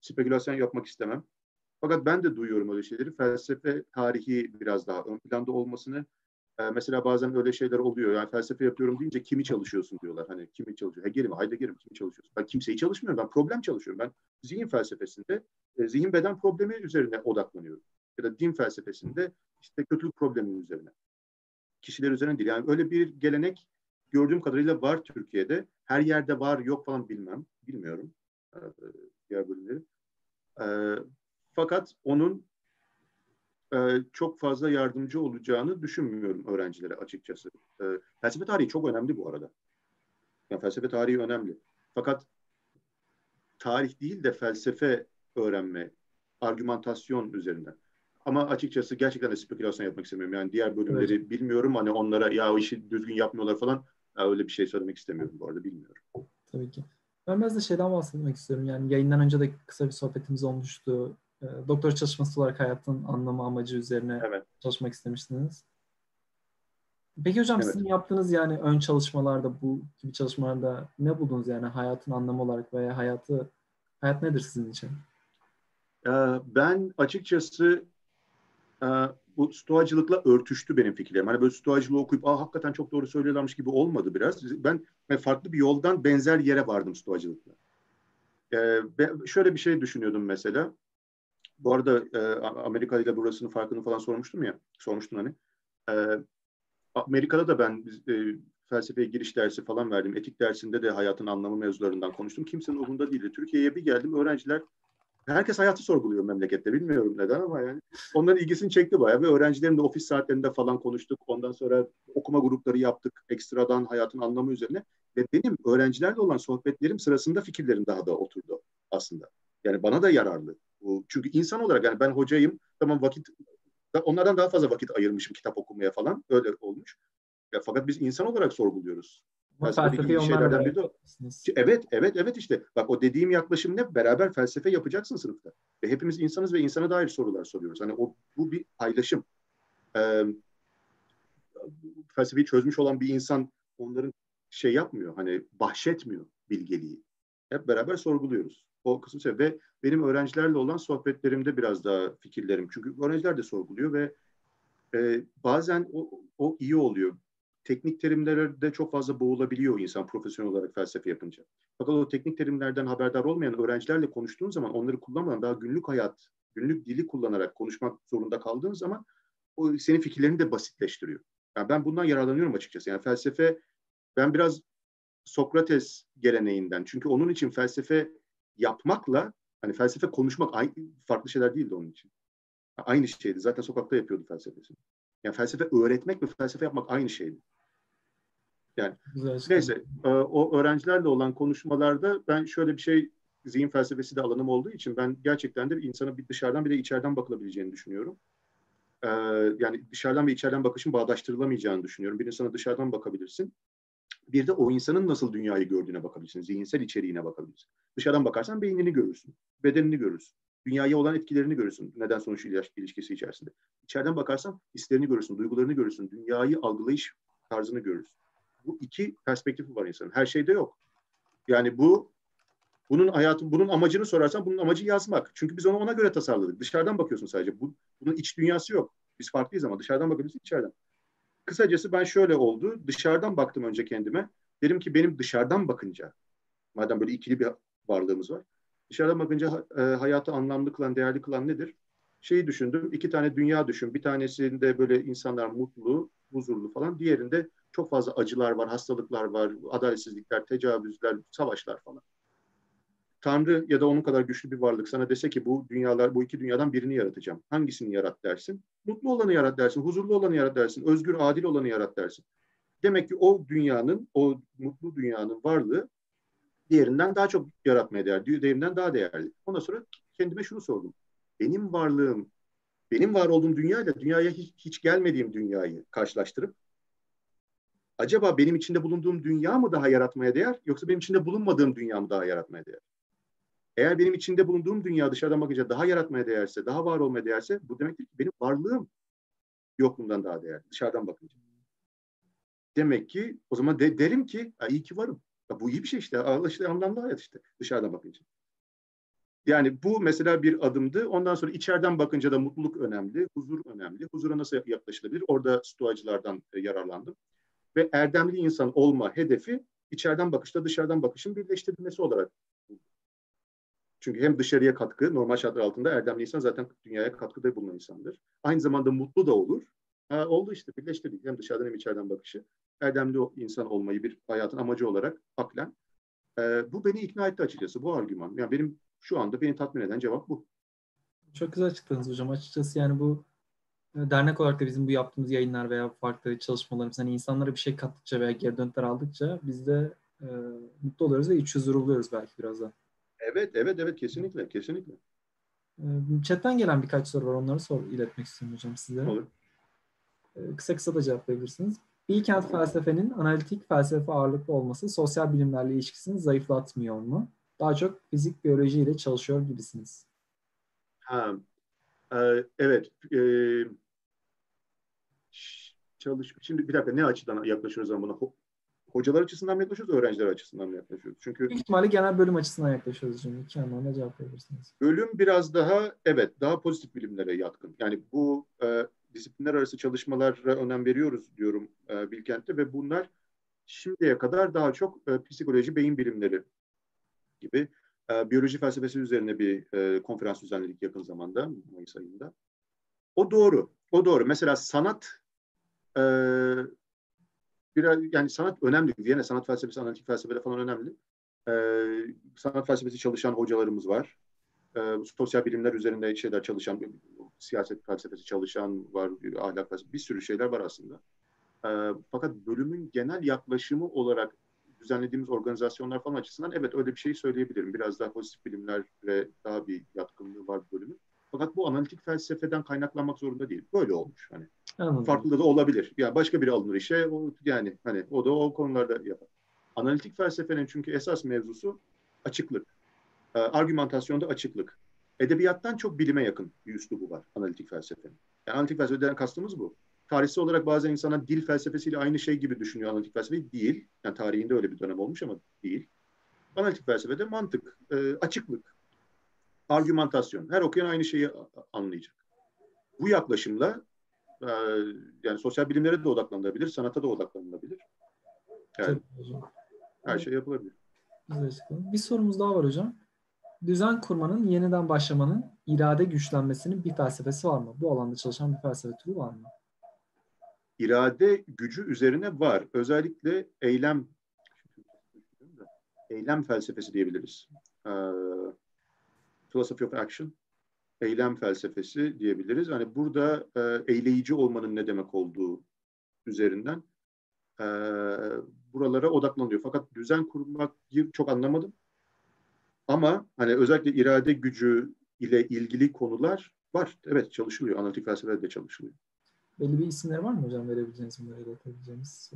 Spekülasyon yapmak istemem. Fakat ben de duyuyorum öyle şeyleri. Felsefe tarihi biraz daha ön planda olmasını. Mesela bazen öyle şeyler oluyor. Yani felsefe yapıyorum deyince kimi çalışıyorsun diyorlar. Hani kimi çalışıyor? Hegel'i mi? Heidegger'i mi? Kimi çalışıyorsun? Ben kimseyi çalışmıyorum. Ben problem çalışıyorum. Ben zihin felsefesinde zihin beden problemi üzerine odaklanıyorum. Ya da din felsefesinde işte kötülük probleminin üzerine. Kişiler üzerine değil. Yani öyle bir gelenek gördüğüm kadarıyla var Türkiye'de. Her yerde var yok falan bilmiyorum. Diğer bölümleri. Fakat onun çok fazla yardımcı olacağını düşünmüyorum öğrencilere açıkçası. Felsefe tarihi çok önemli bu arada. Yani felsefe tarihi önemli. Fakat tarih değil de felsefe öğrenme, argümantasyon üzerinden. Ama açıkçası gerçekten de spekülasyon yapmak istemiyorum. Yani diğer bölümleri bilmiyorum. Hani onlara ya o işi düzgün yapmıyorlar falan, öyle bir şey söylemek istemiyorum bu arada, bilmiyorum. Tabii ki. Ben biraz da şeyden bahsetmek istiyorum. Yani yayından önce de kısa bir sohbetimiz olmuştu. Doktora çalışması olarak hayatın anlamı, amacı üzerine çalışmak istemiştiniz. Peki hocam sizin yaptığınız yani ön çalışmalarda, bu gibi çalışmalarda ne buldunuz yani hayatın anlamı olarak veya hayat nedir sizin için? Ben açıkçası bu stoacılıkla örtüştü benim fikirlerim. Hani böyle stoacılığı okuyup hakikaten çok doğru söylüyorlarmış gibi olmadı biraz. Ben farklı bir yoldan benzer yere vardım stoacılıkla. Şöyle bir şey düşünüyordum mesela. Bu arada Amerika ile burasının farkını falan sormuştum hani. Amerika'da da ben felsefeye giriş dersi falan verdim. Etik dersinde de hayatın anlamı mevzularından konuştum. Kimsenin umurunda değildi. Türkiye'ye bir geldim, öğrenciler, herkes hayatı sorguluyor memlekette. Bilmiyorum neden ama yani. Onların ilgisini çekti bayağı ve öğrencilerimle ofis saatlerinde falan konuştuk. Ondan sonra okuma grupları yaptık. Ekstradan hayatın anlamı üzerine. Ve benim öğrencilerle olan sohbetlerim sırasında fikirlerim daha da oturdu aslında. Yani bana da yararlı. Çünkü insan olarak yani ben hocayım. Tamam vakit, onlardan daha fazla vakit ayırmışım kitap okumaya falan. Öyle olmuş. Ya, fakat biz insan olarak sorguluyoruz. Felsefeyi onlardan biri de. Evet işte. Bak o dediğim yaklaşım ne? Beraber felsefe yapacaksın sınıfta. Ve hepimiz insanız ve insana dair sorular soruyoruz. Hani bu bir paylaşım. Felsefeyi çözmüş olan bir insan onların şey yapmıyor. Hani bahşetmiyor bilgeliği. Hep beraber sorguluyoruz. O kısım şey. Ve benim öğrencilerle olan sohbetlerimde biraz daha fikirlerim. Çünkü öğrenciler de sorguluyor ve bazen o iyi oluyor. Teknik terimlerde çok fazla boğulabiliyor insan profesyonel olarak felsefe yapınca. Fakat o teknik terimlerden haberdar olmayan öğrencilerle konuştuğun zaman onları kullanmadan daha günlük hayat, günlük dili kullanarak konuşmak zorunda kaldığın zaman o senin fikirlerini de basitleştiriyor. Yani ben bundan yararlanıyorum açıkçası. Yani felsefe, ben biraz Sokrates geleneğinden. Çünkü onun için felsefe yapmakla, hani felsefe konuşmak farklı şeyler değildi onun için. Aynı şeydi. Zaten sokakta yapıyordu felsefesini. Yani felsefe öğretmek ve felsefe yapmak aynı şeydi. Yani neyse o öğrencilerle olan konuşmalarda ben şöyle bir şey, zihin felsefesi de alanım olduğu için ben gerçekten de insana bir dışarıdan bir de içeriden bakılabileceğini düşünüyorum. Yani dışarıdan ve içeriden bakışın bağdaştırılamayacağını düşünüyorum. Bir insana dışarıdan bakabilirsin. Bir de o insanın nasıl dünyayı gördüğüne bakabilirsin. Zihinsel içeriğine bakabilirsin. Dışarıdan bakarsan beynini görürsün. Bedenini görürsün. Dünyaya olan etkilerini görürsün. Neden sonuç ilişkisi içerisinde. İçeriden bakarsan hislerini görürsün. Duygularını görürsün. Dünyayı algılayış tarzını görürsün. Bu iki perspektifi var insanın. Her şeyde yok. Yani bunun amacını sorarsan bunun amacı yazmak. Çünkü biz onu ona göre tasarladık. Dışarıdan bakıyorsun sadece. Bunun iç dünyası yok. Biz farklıyız ama dışarıdan bakabilirsin içeriden. Kısacası ben şöyle oldu. Dışarıdan baktım önce kendime. Dedim ki benim dışarıdan bakınca, madem böyle ikili bir varlığımız var. Dışarıdan bakınca hayatı anlamlı kılan, değerli kılan nedir? Şeyi düşündüm. 2 tane dünya düşün. Bir tanesinde böyle insanlar mutlu, huzurlu falan. Diğerinde çok fazla acılar var, hastalıklar var, adaletsizlikler, tecavüzler, savaşlar falan. Tanrı ya da onun kadar güçlü bir varlık sana dese ki bu iki dünyadan birini yaratacağım. Hangisini yarat dersin? Mutlu olanı yarat dersin, huzurlu olanı yarat dersin, özgür, adil olanı yarat dersin. Demek ki o mutlu dünyanın varlığı diğerinden daha çok yaratmaya değer, diğerinden daha değerli. Ondan sonra kendime şunu sordum. Benim varlığım, benim var olduğum dünyayla dünyaya hiç gelmediğim dünyayı karşılaştırıp acaba benim içinde bulunduğum dünya mı daha yaratmaya değer yoksa benim içinde bulunmadığım dünya mı daha yaratmaya değer? Eğer benim içinde bulunduğum dünya dışarıdan bakınca daha yaratmaya değerse, daha var olmaya değerse bu demektir ki benim varlığım yokluğumdan daha değerli dışarıdan bakınca. Demek ki o zaman derim ki iyi ki varım. Ya bu iyi bir şey işte. Anlamlı hayat işte dışarıdan bakınca. Yani bu mesela bir adımdı. Ondan sonra içeriden bakınca da mutluluk önemli, huzur önemli. Huzura nasıl yaklaşılabilir? Orada stoacılardan yararlandım. Ve erdemli insan olma hedefi içeriden bakışla dışarıdan bakışın birleştirilmesi olarak. Çünkü hem dışarıya katkı, normal şartlar altında erdemli insan zaten dünyaya katkıda bulunan insandır. Aynı zamanda mutlu da olur. Oldu işte birleştirdik. Hem dışarıdan hem içeriden bakışı. Erdemli insan olmayı bir hayatın amacı olarak aklen. Bu beni ikna etti açıkçası. Bu argüman. Yani benim şu anda beni tatmin eden cevap bu. Çok güzel açıkladınız hocam. Açıkçası yani bu dernek olarak da bizim bu yaptığımız yayınlar veya farklı çalışmalarımız hani insanlara bir şey kattıkça veya geri dönüşler aldıkça biz de mutlu oluyoruz ve iç huzurluyoruz belki biraz da. Evet kesinlikle. Chat'ten gelen birkaç soru var. Onları iletmek istiyorum hocam size. Olur. Kısa da cevaplayabilirsiniz. Bilkent felsefenin analitik felsefe ağırlıklı olması sosyal bilimlerle ilişkisini zayıflatmıyor mu? Daha çok fizik biyoloji ile çalışıyor gibisiniz. Evet. Şimdi bir dakika ne açıdan yaklaşıyoruz ama buna? Hocalar açısından mı yaklaşıyoruz, öğrenciler açısından mı yaklaşıyoruz? Çünkü büyük ihtimalle genel bölüm açısından yaklaşıyoruz. Şimdi. İki anlamda cevap verirsiniz. Bölüm biraz daha, evet, daha pozitif bilimlere yatkın. Yani bu disiplinler arası çalışmalara önem veriyoruz diyorum Bilkent'te ve bunlar şimdiye kadar daha çok psikoloji, beyin bilimleri gibi biyoloji felsefesi üzerine bir konferans düzenledik yakın zamanda, Mayıs ayında. O doğru. Mesela sanat biraz yani sanat önemli. Viyana sanat felsefesi, analitik felsefede falan önemli. Sanat felsefesi çalışan hocalarımız var. Sosyal bilimler üzerinde şeyler çalışan, siyaset felsefesi çalışan var, ahlak felsefesi, bir sürü şeyler var aslında. Fakat bölümün genel yaklaşımı olarak düzenlediğimiz organizasyonlar falan açısından evet öyle bir şey söyleyebilirim. Biraz daha pozitif bilimlere daha bir yatkınlığı var bölümün. Fakat bu analitik felsefeden kaynaklanmak zorunda değil. Böyle olmuş hani. Anladım. Farklı da olabilir. Yani başka biri alınır işe, yani hani o da o konularda yapar. Analitik felsefenin çünkü esas mevzusu açıklık. Argümantasyonda açıklık. Edebiyattan çok bilime yakın bir üslubu var analitik felsefenin. Yani analitik felsefeden kastımız bu. Tarihsel olarak bazen insanlar dil felsefesiyle aynı şey gibi düşünüyor analitik felsefeyi. Değil. Yani tarihinde öyle bir dönem olmuş ama değil. Analitik felsefede mantık, açıklık, argümantasyon. Her okuyan aynı şeyi anlayacak. Bu yaklaşımla yani sosyal bilimlere de odaklanılabilir, sanata da odaklanılabilir. Yani her şey yapılabilir. Bir sorumuz daha var hocam. Düzen kurmanın, yeniden başlamanın, irade güçlenmesinin bir felsefesi var mı? Bu alanda çalışan bir felsefe türü var mı? İrade gücü üzerine var. Özellikle eylem felsefesi diyebiliriz. Philosophy of Action, eylem felsefesi diyebiliriz. Hani burada eyleyici olmanın ne demek olduğu üzerinden buralara odaklanıyor. Fakat düzen kurmak çok anlamadım. Ama hani özellikle irade gücü ile ilgili konular var. Evet, çalışılıyor. Analitik felsefede de çalışılıyor. Belli bir isimler var mı hocam verebileceğiniz, bunları verebileceğiniz?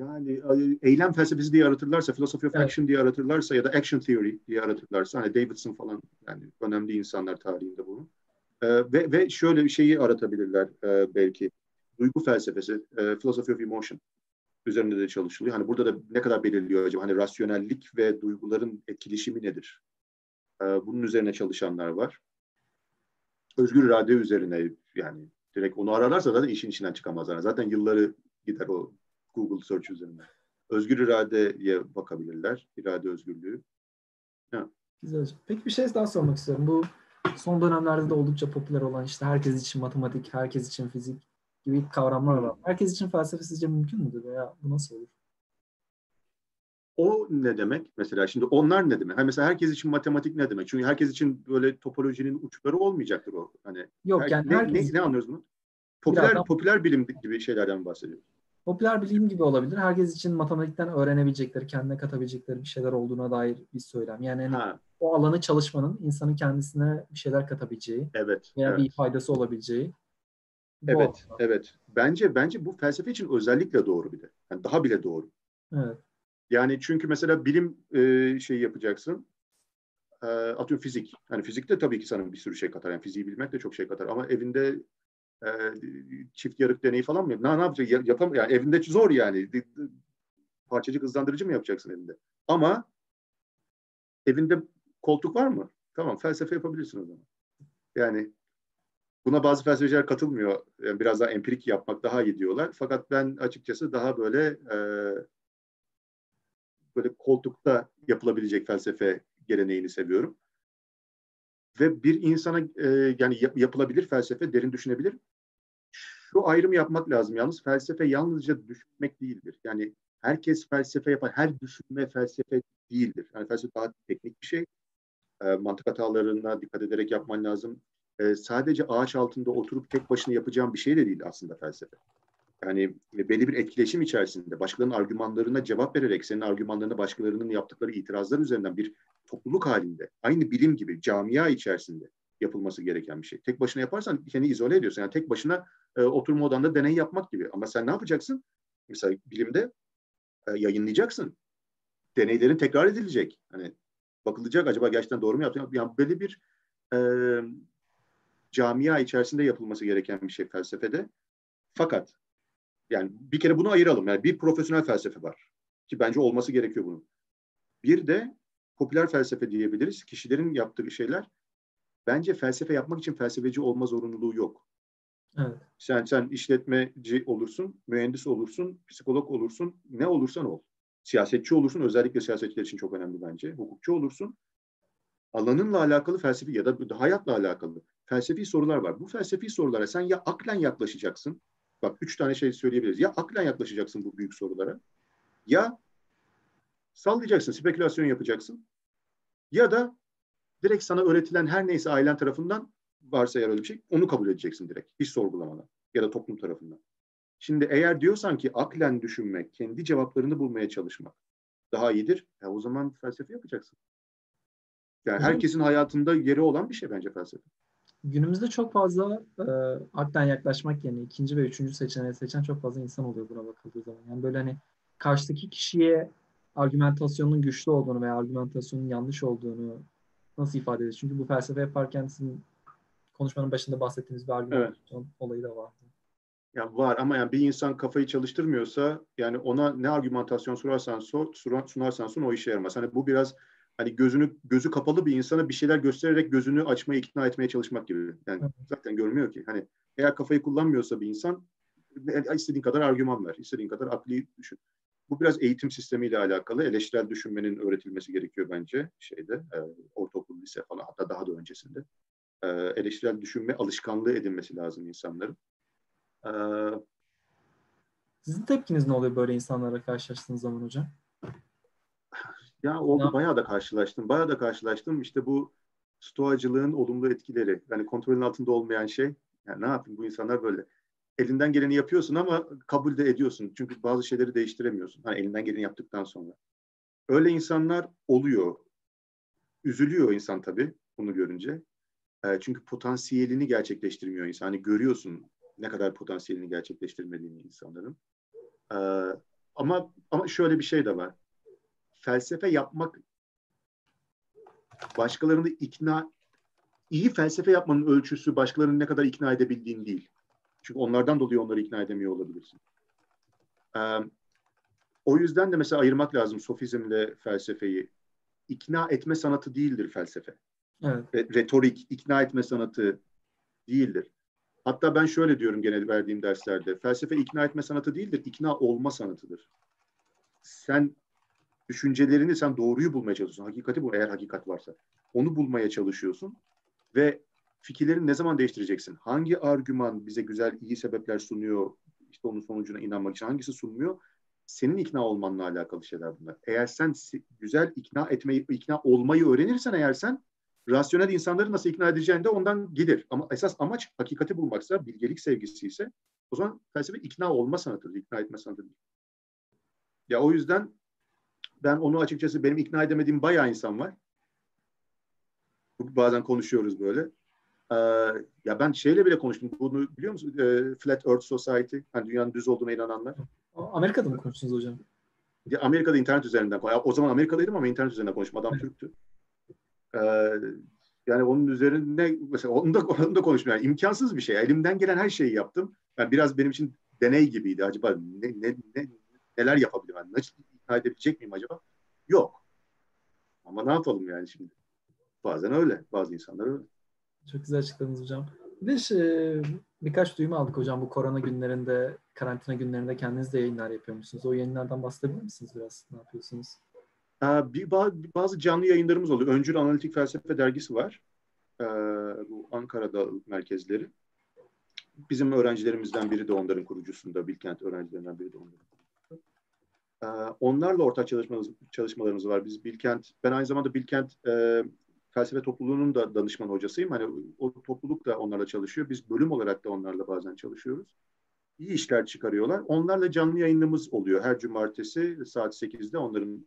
Yani eylem felsefesi diye aratırlarsa, philosophy of action diye aratırlarsa ya da action theory diye aratırlarsa, hani Davidson falan, yani önemli insanlar tarihinde bunu. Ve şöyle bir şeyi aratabilirler belki. Duygu felsefesi, philosophy of emotion üzerinde de çalışılıyor. Hani burada da ne kadar belirliyor acaba? Hani rasyonellik ve duyguların etkileşimi nedir? Bunun üzerine çalışanlar var. Özgür irade üzerine, yani direkt onu ararlarsa zaten işin içinden çıkamazlar. Zaten yılları gider o Google search üzerinden. Özgür iradeye bakabilirler. İrade özgürlüğü. Ha. Güzel hocam. Peki bir şey daha sormak istiyorum. Bu son dönemlerde de oldukça popüler olan işte herkes için matematik, herkes için fizik gibi kavramlar var. Herkes için felsefe sizce mümkün müdür veya bu nasıl olur? O ne demek? Mesela şimdi onlar ne demek? Hani mesela herkes için matematik ne demek? Çünkü herkes için böyle topolojinin uçları olmayacaktır o. Hani yok yani ne anlıyoruz bunu? Popüler bilim gibi şeylerden bahsediyoruz. Popüler bilim gibi olabilir. Herkes için matematikten öğrenebilecekleri, kendine katabilecekleri bir şeyler olduğuna dair bir söylem. Yani o alanı çalışmanın insanın kendisine bir şeyler katabileceği veya bir faydası olabileceği. Evet. Bence bu felsefe için özellikle doğru bir de. Yani daha bile doğru. Evet. Yani çünkü mesela bilim şeyi yapacaksın, atıyorum fizik. Yani fizik de tabii ki sana bir sürü şey katar. Yani fiziği bilmek de çok şey katar. Ama evinde çift yarık deneyi falan mı? Ne yapacak? Yapamıyor. Yani evinde zor yani. Parçacık hızlandırıcı mı yapacaksın evinde? Ama evinde koltuk var mı? Tamam, felsefe yapabilirsin o zaman. Yani buna bazı felsefeciler katılmıyor. Yani biraz daha empirik yapmak daha iyi diyorlar. Fakat ben açıkçası daha böyle koltukta yapılabilecek felsefe geleneğini seviyorum. Ve bir insana yani yapılabilir felsefe, derin düşünebilir. Şu ayrımı yapmak lazım yalnız. Felsefe yalnızca düşünmek değildir. Yani herkes felsefe yapar. Her düşünme felsefe değildir. Yani felsefe daha teknik bir şey. Mantık hatalarına dikkat ederek yapman lazım. Sadece ağaç altında oturup tek başına yapacağın bir şey de değil aslında felsefe. Yani belli bir etkileşim içerisinde başkalarının argümanlarına cevap vererek, senin argümanlarına başkalarının yaptıkları itirazlar üzerinden bir topluluk halinde, aynı bilim gibi camia içerisinde yapılması gereken bir şey. Tek başına yaparsan kendini izole ediyorsun. Yani tek başına oturma odanda deney yapmak gibi. Ama sen ne yapacaksın? Mesela bilimde yayınlayacaksın. Deneylerin tekrar edilecek. Hani bakılacak, acaba gerçekten doğru mu yaptın? Yani böyle bir camia içerisinde yapılması gereken bir şey felsefede. Fakat yani bir kere bunu ayıralım. Yani bir profesyonel felsefe var. Ki bence olması gerekiyor bunun. Bir de popüler felsefe diyebiliriz. Kişilerin yaptığı şeyler. Bence felsefe yapmak için felsefeci olma zorunluluğu yok. Evet. Sen işletmeci olursun, mühendis olursun, psikolog olursun, ne olursan ol. Siyasetçi olursun, özellikle siyasetçiler için çok önemli bence. Hukukçu olursun. Alanınla alakalı felsefi ya da hayatla alakalı felsefi sorular var. Bu felsefi sorulara sen ya aklen yaklaşacaksın Bak 3 tane şey söyleyebiliriz. Ya aklen yaklaşacaksın bu büyük sorulara. Ya sallayacaksın, spekülasyon yapacaksın. Ya da direkt sana öğretilen her neyse ailen tarafından varsa eğer öyle bir şey, onu kabul edeceksin direkt. Hiç sorgulamadan ya da toplum tarafından. Şimdi eğer diyorsan ki aklen düşünmek, kendi cevaplarını bulmaya çalışmak daha iyidir, ya o zaman felsefe yapacaksın. Yani herkesin hayatında yeri olan bir şey bence felsefe. Günümüzde çok fazla aklen yaklaşmak yerine ikinci ve üçüncü seçeneği seçen çok fazla insan oluyor buna bakıldığı zaman. Yani böyle hani karşıdaki kişiye argümantasyonun güçlü olduğunu veya argümantasyonun yanlış olduğunu nasıl ifade edeceğiz? Çünkü bu felsefe yaparken sizin konuşmanın başında bahsettiğiniz bir argümantasyon olayı da vardı. Yani var ama yani bir insan kafayı çalıştırmıyorsa yani ona ne argümantasyon sunarsan sun o işe yaramaz. Hani bu biraz hani gözü kapalı bir insana bir şeyler göstererek gözünü açmaya, ikna etmeye çalışmak gibi. Yani zaten görmüyor ki. Hani eğer kafayı kullanmıyorsa bir insan istediğin kadar argüman ver, istediğin kadar akli düşün. Bu biraz eğitim sistemiyle alakalı. Eleştirel düşünmenin öğretilmesi gerekiyor bence şeyde, ortaokul, lise falan, hatta daha da öncesinde. Eleştirel düşünme alışkanlığı edinmesi lazım insanların. Sizin tepkiniz ne oluyor böyle insanlara karşılaştığınız zaman hocam? Ya oldu, bayağı da karşılaştım. İşte bu stoacılığın olumlu etkileri. Yani kontrolün altında olmayan şey. Yani ne yapayım, bu insanlar böyle. Elinden geleni yapıyorsun ama kabul de ediyorsun. Çünkü bazı şeyleri değiştiremiyorsun. Hani elinden geleni yaptıktan sonra. Öyle insanlar oluyor. Üzülüyor insan tabii bunu görünce. Çünkü potansiyelini gerçekleştirmiyor insan. Hani görüyorsun ne kadar potansiyelini gerçekleştirmediğini insanların. Ama şöyle bir şey de var. Felsefe yapmak, başkalarını iyi felsefe yapmanın ölçüsü başkalarını ne kadar ikna edebildiğin değil. Çünkü onlardan dolayı onları ikna edemiyor olabilirsin. O yüzden de mesela ayırmak lazım sofizmle felsefeyi. İkna etme sanatı değildir felsefe. Evet. Retorik, ikna etme sanatı değildir. Hatta ben şöyle diyorum genel verdiğim derslerde. Felsefe ikna etme sanatı değildir, ikna olma sanatıdır. Düşüncelerini doğruyu bulmaya çalışıyorsun. Hakikati bu, eğer hakikat varsa. Onu bulmaya çalışıyorsun ve fikirlerini ne zaman değiştireceksin? Hangi argüman bize güzel, iyi sebepler sunuyor, işte onun sonucuna inanmak için hangisi sunmuyor? Senin ikna olmanla alakalı şeyler bunlar. Eğer sen güzel ikna olmayı öğrenirsen eğer sen, rasyonel insanları nasıl ikna edeceğini de ondan gelir. Ama esas amaç hakikati bulmaksa, bilgelik sevgisi ise o zaman felsefe ikna olma sanatıdır, ikna etme sanatıdır. Ya o yüzden ben onu açıkçası, benim ikna edemediğim bayağı insan var. Bazen konuşuyoruz böyle. Ya ben şeyle bile konuştum. Bunu biliyor musun? Flat Earth Society. Hani dünyanın düz olduğuna inananlar. Amerika'da mı konuştunuz hocam? Ya Amerika'da internet üzerinden. O zaman Amerika'daydım ama internet üzerinden konuştum. Adam Türk'tü. Yani onun üzerine mesela onu da konuştum. Yani imkansız bir şey. Elimden gelen her şeyi yaptım. Yani biraz benim için deney gibiydi. Acaba neler yapabilirim? Yani nasıl kaydedebilecek miyim acaba? Yok. Ama ne yapalım yani şimdi? Bazen öyle. Bazı insanlar öyle. Çok güzel açıkladınız hocam. Birkaç duyum aldık hocam. Bu korona günlerinde, karantina günlerinde kendiniz de yayınlar yapıyormuşsunuz. O yayınlardan bahsedebilir misiniz biraz? Ne yapıyorsunuz? Bazı canlı yayınlarımız oluyor. Öncül Analitik Felsefe Dergisi var. Bu Ankara'da merkezleri. Bizim öğrencilerimizden biri de onların kurucusunda. Bilkent öğrencilerinden biri de onların. Onlarla ortak çalışmalarımız var. Ben aynı zamanda Bilkent felsefe topluluğunun da danışman hocasıyım. Hani o topluluk da onlarla çalışıyor. Biz bölüm olarak da onlarla bazen çalışıyoruz. İyi işler çıkarıyorlar. Onlarla canlı yayınımız oluyor. Her cumartesi saat 8'de onların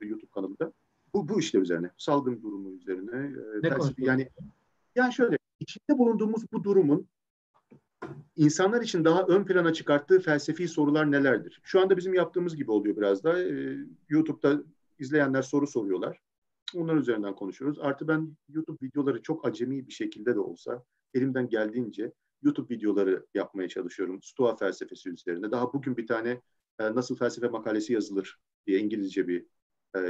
YouTube kanalında. Bu işte üzerine. Salgın durumu üzerine. Yani şöyle, içinde bulunduğumuz bu durumun İnsanlar için daha ön plana çıkarttığı felsefi sorular nelerdir? Şu anda bizim yaptığımız gibi oluyor biraz da. YouTube'da izleyenler soru soruyorlar. Onların üzerinden konuşuyoruz. Artı ben YouTube videoları çok acemi bir şekilde de olsa elimden geldiğince YouTube videoları yapmaya çalışıyorum. Stoa felsefesi üzerine. Daha bugün bir tane nasıl felsefe makalesi yazılır diye İngilizce bir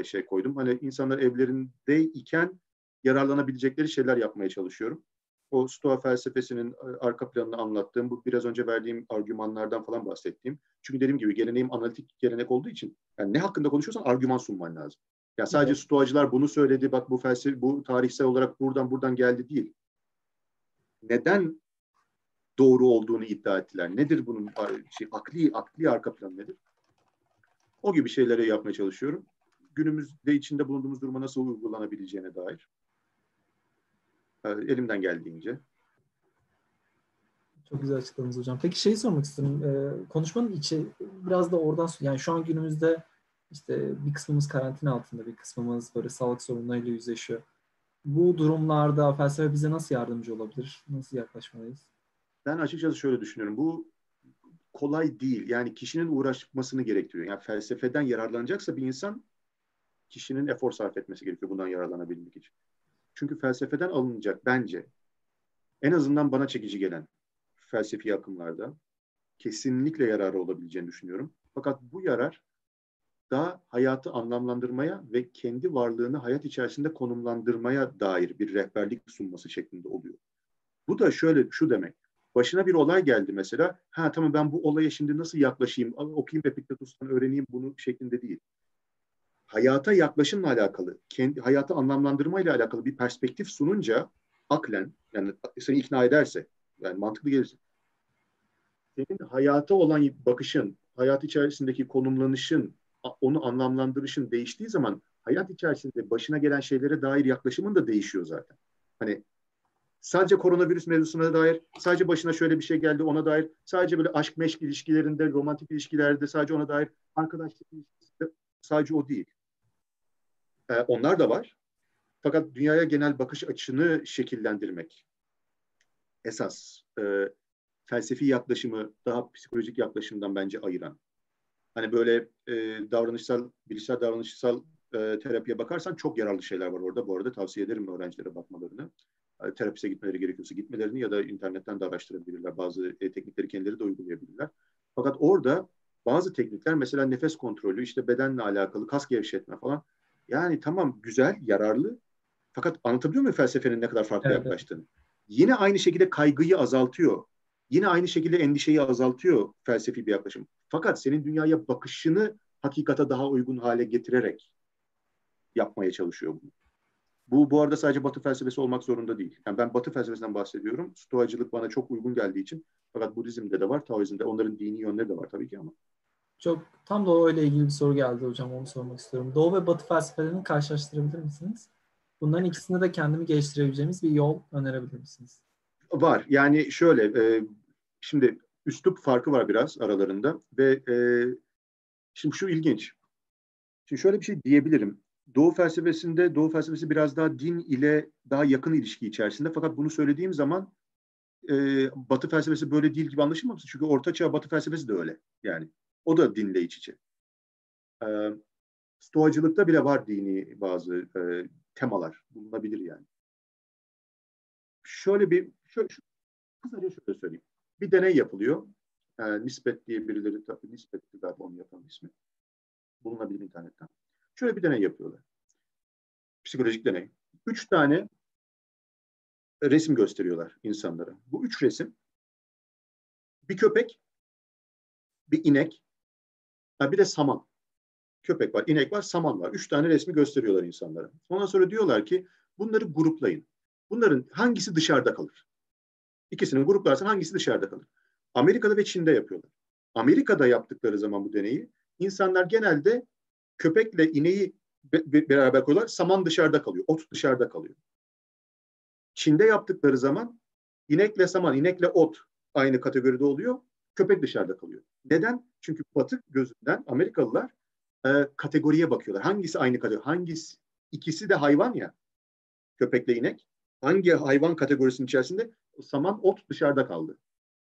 şey koydum. Hani insanlar evlerindeyken yararlanabilecekleri şeyler yapmaya çalışıyorum. O Stoa felsefesinin arka planını anlattığım, bu biraz önce verdiğim argümanlardan falan bahsettiğim. Çünkü dediğim gibi geleneğim analitik gelenek olduğu için yani ne hakkında konuşuyorsan argüman sunman lazım. Yani sadece Stoacılar bunu söyledi, bak bu felsefe, bu tarihsel olarak buradan geldi değil. Neden doğru olduğunu iddia ettiler. Nedir bunun akli arka planı nedir? O gibi şeyleri yapmaya çalışıyorum. Günümüzde içinde bulunduğumuz duruma nasıl uygulanabileceğine dair. Elimden geldiğince. Çok güzel açıkladınız hocam. Peki şeyi sormak istedim. Konuşmanın içi biraz da oradan, yani şu an günümüzde işte bir kısmımız karantina altında, bir kısmımız böyle sağlık sorunlarıyla yüzleşiyor. Bu durumlarda felsefe bize nasıl yardımcı olabilir? Nasıl yaklaşmalıyız? Ben açıkçası şöyle düşünüyorum. Bu kolay değil. Yani kişinin uğraşmasını gerektiriyor. Yani felsefeden yararlanacaksa bir insan kişinin efor sarf etmesi gerekiyor bundan yararlanabilmek için. Çünkü felsefeden alınacak bence en azından bana çekici gelen felsefi akımlarda kesinlikle yararı olabileceğini düşünüyorum. Fakat bu yarar daha hayatı anlamlandırmaya ve kendi varlığını hayat içerisinde konumlandırmaya dair bir rehberlik sunması şeklinde oluyor. Bu da şöyle şu demek. Başına bir olay geldi mesela. Ha tamam ben bu olaya şimdi nasıl yaklaşayım? Okuyayım Epiktetos'tan öğreneyim bunu şeklinde değil. Hayata yaklaşımla alakalı, kendi hayatı anlamlandırmayla alakalı bir perspektif sununca aklen, yani seni ikna ederse, yani mantıklı gelirse, senin hayata olan bakışın, hayat içerisindeki konumlanışın, onu anlamlandırışın değiştiği zaman hayat içerisinde başına gelen şeylere dair yaklaşımın da değişiyor zaten. Hani sadece koronavirüs mevzusuna dair, sadece başına şöyle bir şey geldi ona dair, sadece böyle aşk meşk ilişkilerinde, romantik ilişkilerde sadece ona dair, arkadaşlık ilişkisinde sadece o değil. Onlar da var. Fakat dünyaya genel bakış açını şekillendirmek esas felsefi yaklaşımı daha psikolojik yaklaşımdan bence ayıran. Hani böyle bilişsel davranışsal terapiye bakarsan çok yararlı şeyler var orada. Bu arada tavsiye ederim öğrencilere bakmalarını. Terapiste gitmeleri gerekiyorsa gitmelerini ya da internetten de araştırabilirler. Bazı teknikleri kendileri de uygulayabilirler. Fakat orada bazı teknikler mesela nefes kontrolü, işte bedenle alakalı kas gevşetme falan. Yani tamam güzel, yararlı. Fakat anlatabiliyor muyum felsefenin ne kadar farklı yaklaştığını? Yine aynı şekilde kaygıyı azaltıyor. Yine aynı şekilde endişeyi azaltıyor felsefi bir yaklaşım. Fakat senin dünyaya bakışını hakikate daha uygun hale getirerek yapmaya çalışıyor bunu. Bu arada sadece Batı felsefesi olmak zorunda değil. Yani ben Batı felsefesinden bahsediyorum. Stoacılık bana çok uygun geldiği için. Fakat Budizm'de de var, Taoizm'de, onların dini yönleri de var tabii ki ama. Çok tam Doğu ile ilgili bir soru geldi hocam. Onu sormak istiyorum. Doğu ve Batı felsefelerini karşılaştırabilir misiniz? Bunların ikisinde de kendimi geliştirebileceğimiz bir yol önerebilir misiniz? Var. Yani şöyle, şimdi üslup farkı var biraz aralarında ve şimdi şu ilginç. Şimdi şöyle bir şey diyebilirim. Doğu felsefesi biraz daha din ile daha yakın ilişki içerisinde. Fakat bunu söylediğim zaman Batı felsefesi böyle değil gibi anlaşılmamıştır. Çünkü Orta Çağ Batı felsefesi de öyle. Yani o da dinle iç içe. Stoacılıkta bile var dini bazı temalar bulunabilir yani. Şöyle söyleyeyim. Bir deney yapılıyor. Nispet diye birileri, tabii Nispet'ti galiba onu yapan ismi. Bulunabilir internetten. Şöyle bir deney yapıyorlar. Psikolojik deney. 3 tane resim gösteriyorlar insanlara. Bu 3 resim bir köpek, bir inek, bir de saman. Köpek var, inek var, saman var. 3 tane resmi gösteriyorlar insanlara. Ondan sonra diyorlar ki bunları gruplayın. Bunların hangisi dışarıda kalır? İkisini gruplarsan hangisi dışarıda kalır? Amerika'da ve Çin'de yapıyorlar. Amerika'da yaptıkları zaman bu deneyi insanlar genelde köpekle ineği beraber koyuyorlar. Saman dışarıda kalıyor. Ot dışarıda kalıyor. Çin'de yaptıkları zaman inekle saman, inekle ot aynı kategoride oluyor. Köpek dışarıda kalıyor. Neden? Çünkü Batı gözünden Amerikalılar kategoriye bakıyorlar. Hangisi aynı kategori? Hangisi? İkisi de hayvan ya. Köpekle inek. Hangi hayvan kategorisinin içerisinde? Saman, ot dışarıda kaldı.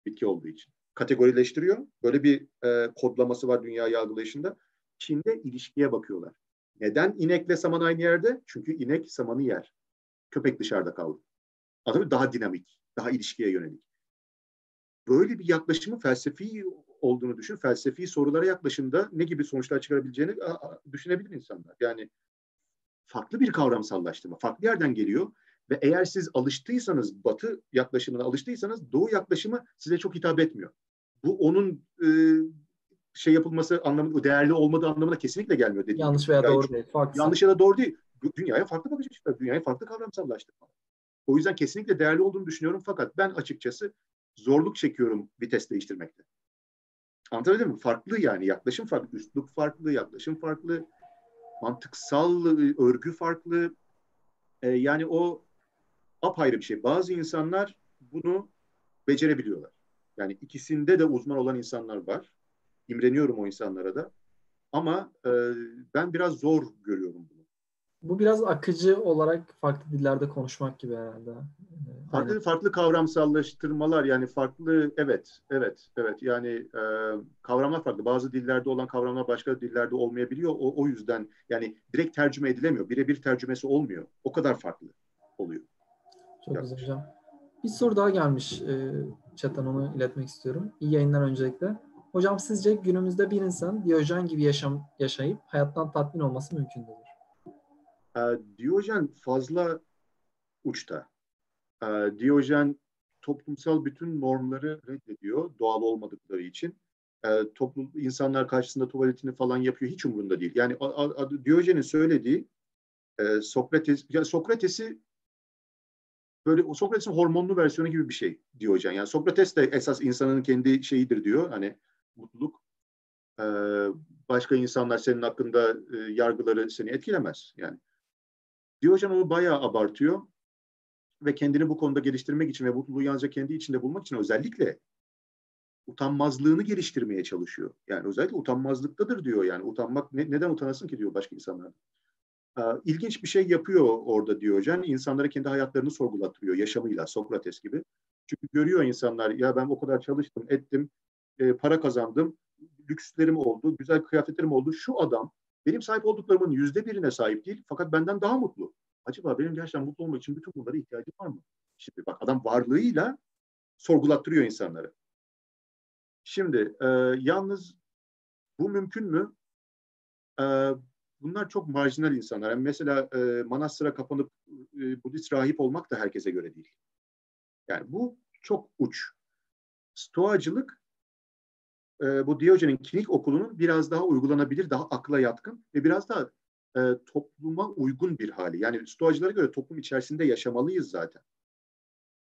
Bitki olduğu için. Kategorileştiriyor. Böyle bir kodlaması var dünya yargılayışında. Çin'de ilişkiye bakıyorlar. Neden inekle saman aynı yerde? Çünkü inek samanı yer. Köpek dışarıda kaldı. Adam daha dinamik, daha ilişkiye yönelik. Böyle bir yaklaşımın felsefi olduğunu düşün. Felsefi sorulara yaklaşımda ne gibi sonuçlar çıkarabileceğini düşünebilir insanlar. Yani farklı bir kavramsallaştırma, farklı yerden geliyor. Ve eğer siz alıştıysanız, Batı yaklaşımına alıştıysanız Doğu yaklaşımı size çok hitap etmiyor. Bu onun yapılması anlamında, değerli olmadığı anlamına kesinlikle gelmiyor. Yanlış veya doğru değil. Yanlış ya da doğru değil. Dünyaya farklı bakış açıları, dünyaya farklı kavramsallaştırma. O yüzden kesinlikle değerli olduğunu düşünüyorum. Fakat ben açıkçası zorluk çekiyorum vites değiştirmekte. Anlatabildim mi? Farklı yani. Yaklaşım farklı. Üslup farklı. Yaklaşım farklı. Mantıksal örgü farklı. Yani o apayrı bir şey. Bazı insanlar bunu becerebiliyorlar. Yani ikisinde de uzman olan insanlar var. İmreniyorum o insanlara da. Ama ben biraz zor görüyorum bunu. Bu biraz akıcı olarak farklı dillerde konuşmak gibi herhalde. Farklı kavramsallaştırmalar yani farklı evet yani kavramlar farklı. Bazı dillerde olan kavramlar başka dillerde olmayabiliyor. O yüzden yani direkt tercüme edilemiyor. Birebir tercümesi olmuyor. O kadar farklı oluyor. Çok güzel hocam. Bir soru daha gelmiş. Chat'ten onu iletmek istiyorum. İyi yayınlar öncelikle. Hocam sizce günümüzde bir insan Diyojen gibi yaşayıp hayattan tatmin olması mümkün müdür? Diyojen fazla uçta. Diyojen toplumsal bütün normları reddediyor doğal olmadıkları için. İnsanlar karşısında tuvaletini falan yapıyor hiç umurunda değil. Yani Diyojen'in söylediği Sokrates'i böyle Sokrates'in hormonlu versiyonu gibi bir şey Diyojen. Yani Sokrates de esas insanın kendi şeyidir diyor. Hani mutluluk. Başka insanlar senin hakkında yargıları seni etkilemez. Yani Diyojen onu bayağı abartıyor ve kendini bu konuda geliştirmek için ve mutluluğu yalnızca kendi içinde bulmak için özellikle utanmazlığını geliştirmeye çalışıyor. Yani özellikle utanmazlıktadır diyor yani. Utanmak neden utanasın ki diyor başka insanlar. İlginç bir şey yapıyor orada Diyojen. İnsanlara kendi hayatlarını sorgulattırıyor yaşamıyla Sokrates gibi. Çünkü görüyor insanlar ya ben o kadar çalıştım, ettim, para kazandım. Lükslerim oldu, güzel kıyafetlerim oldu. Şu adam benim sahip olduklarımın %1'ine sahip değil fakat benden daha mutlu. Acaba benim gerçekten mutlu olmak için bütün bunlara ihtiyacım var mı? Şimdi bak adam varlığıyla sorgulattırıyor insanları. Şimdi yalnız bu mümkün mü? Bunlar çok marjinal insanlar. Yani mesela manastıra kapanıp Budist rahip olmak da herkese göre değil. Yani bu çok uç. Stoacılık bu Diyojen'in klinik okulunun biraz daha uygulanabilir, daha akla yatkın ve biraz daha topluma uygun bir hali. Yani stoacılara göre toplum içerisinde yaşamalıyız zaten.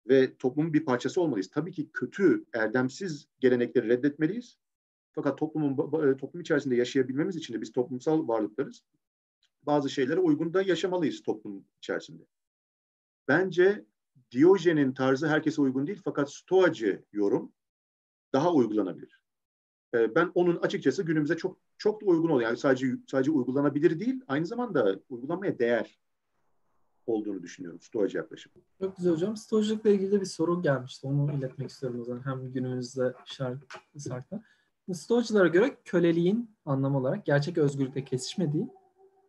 Ve toplumun bir parçası olmalıyız. Tabii ki kötü, erdemsiz gelenekleri reddetmeliyiz. Fakat toplum içerisinde yaşayabilmemiz için de biz toplumsal varlıklarız. Bazı şeylere uygun da yaşamalıyız toplum içerisinde. Bence Diyojen'in tarzı herkese uygun değil fakat stoacı yorum daha uygulanabilir. Ben onun açıkçası günümüze çok çok da uygun oluyor. Yani sadece uygulanabilir değil, aynı zamanda uygulanmaya değer olduğunu düşünüyorum stoacı yaklaşım. Çok güzel hocam. Stoacılıkla ilgili de bir soru gelmişti. Onu iletmek istiyorum o zaman. Hem günümüzde şartta. Stoacılara göre köleliğin anlamı olarak gerçek özgürlükle kesişmediği,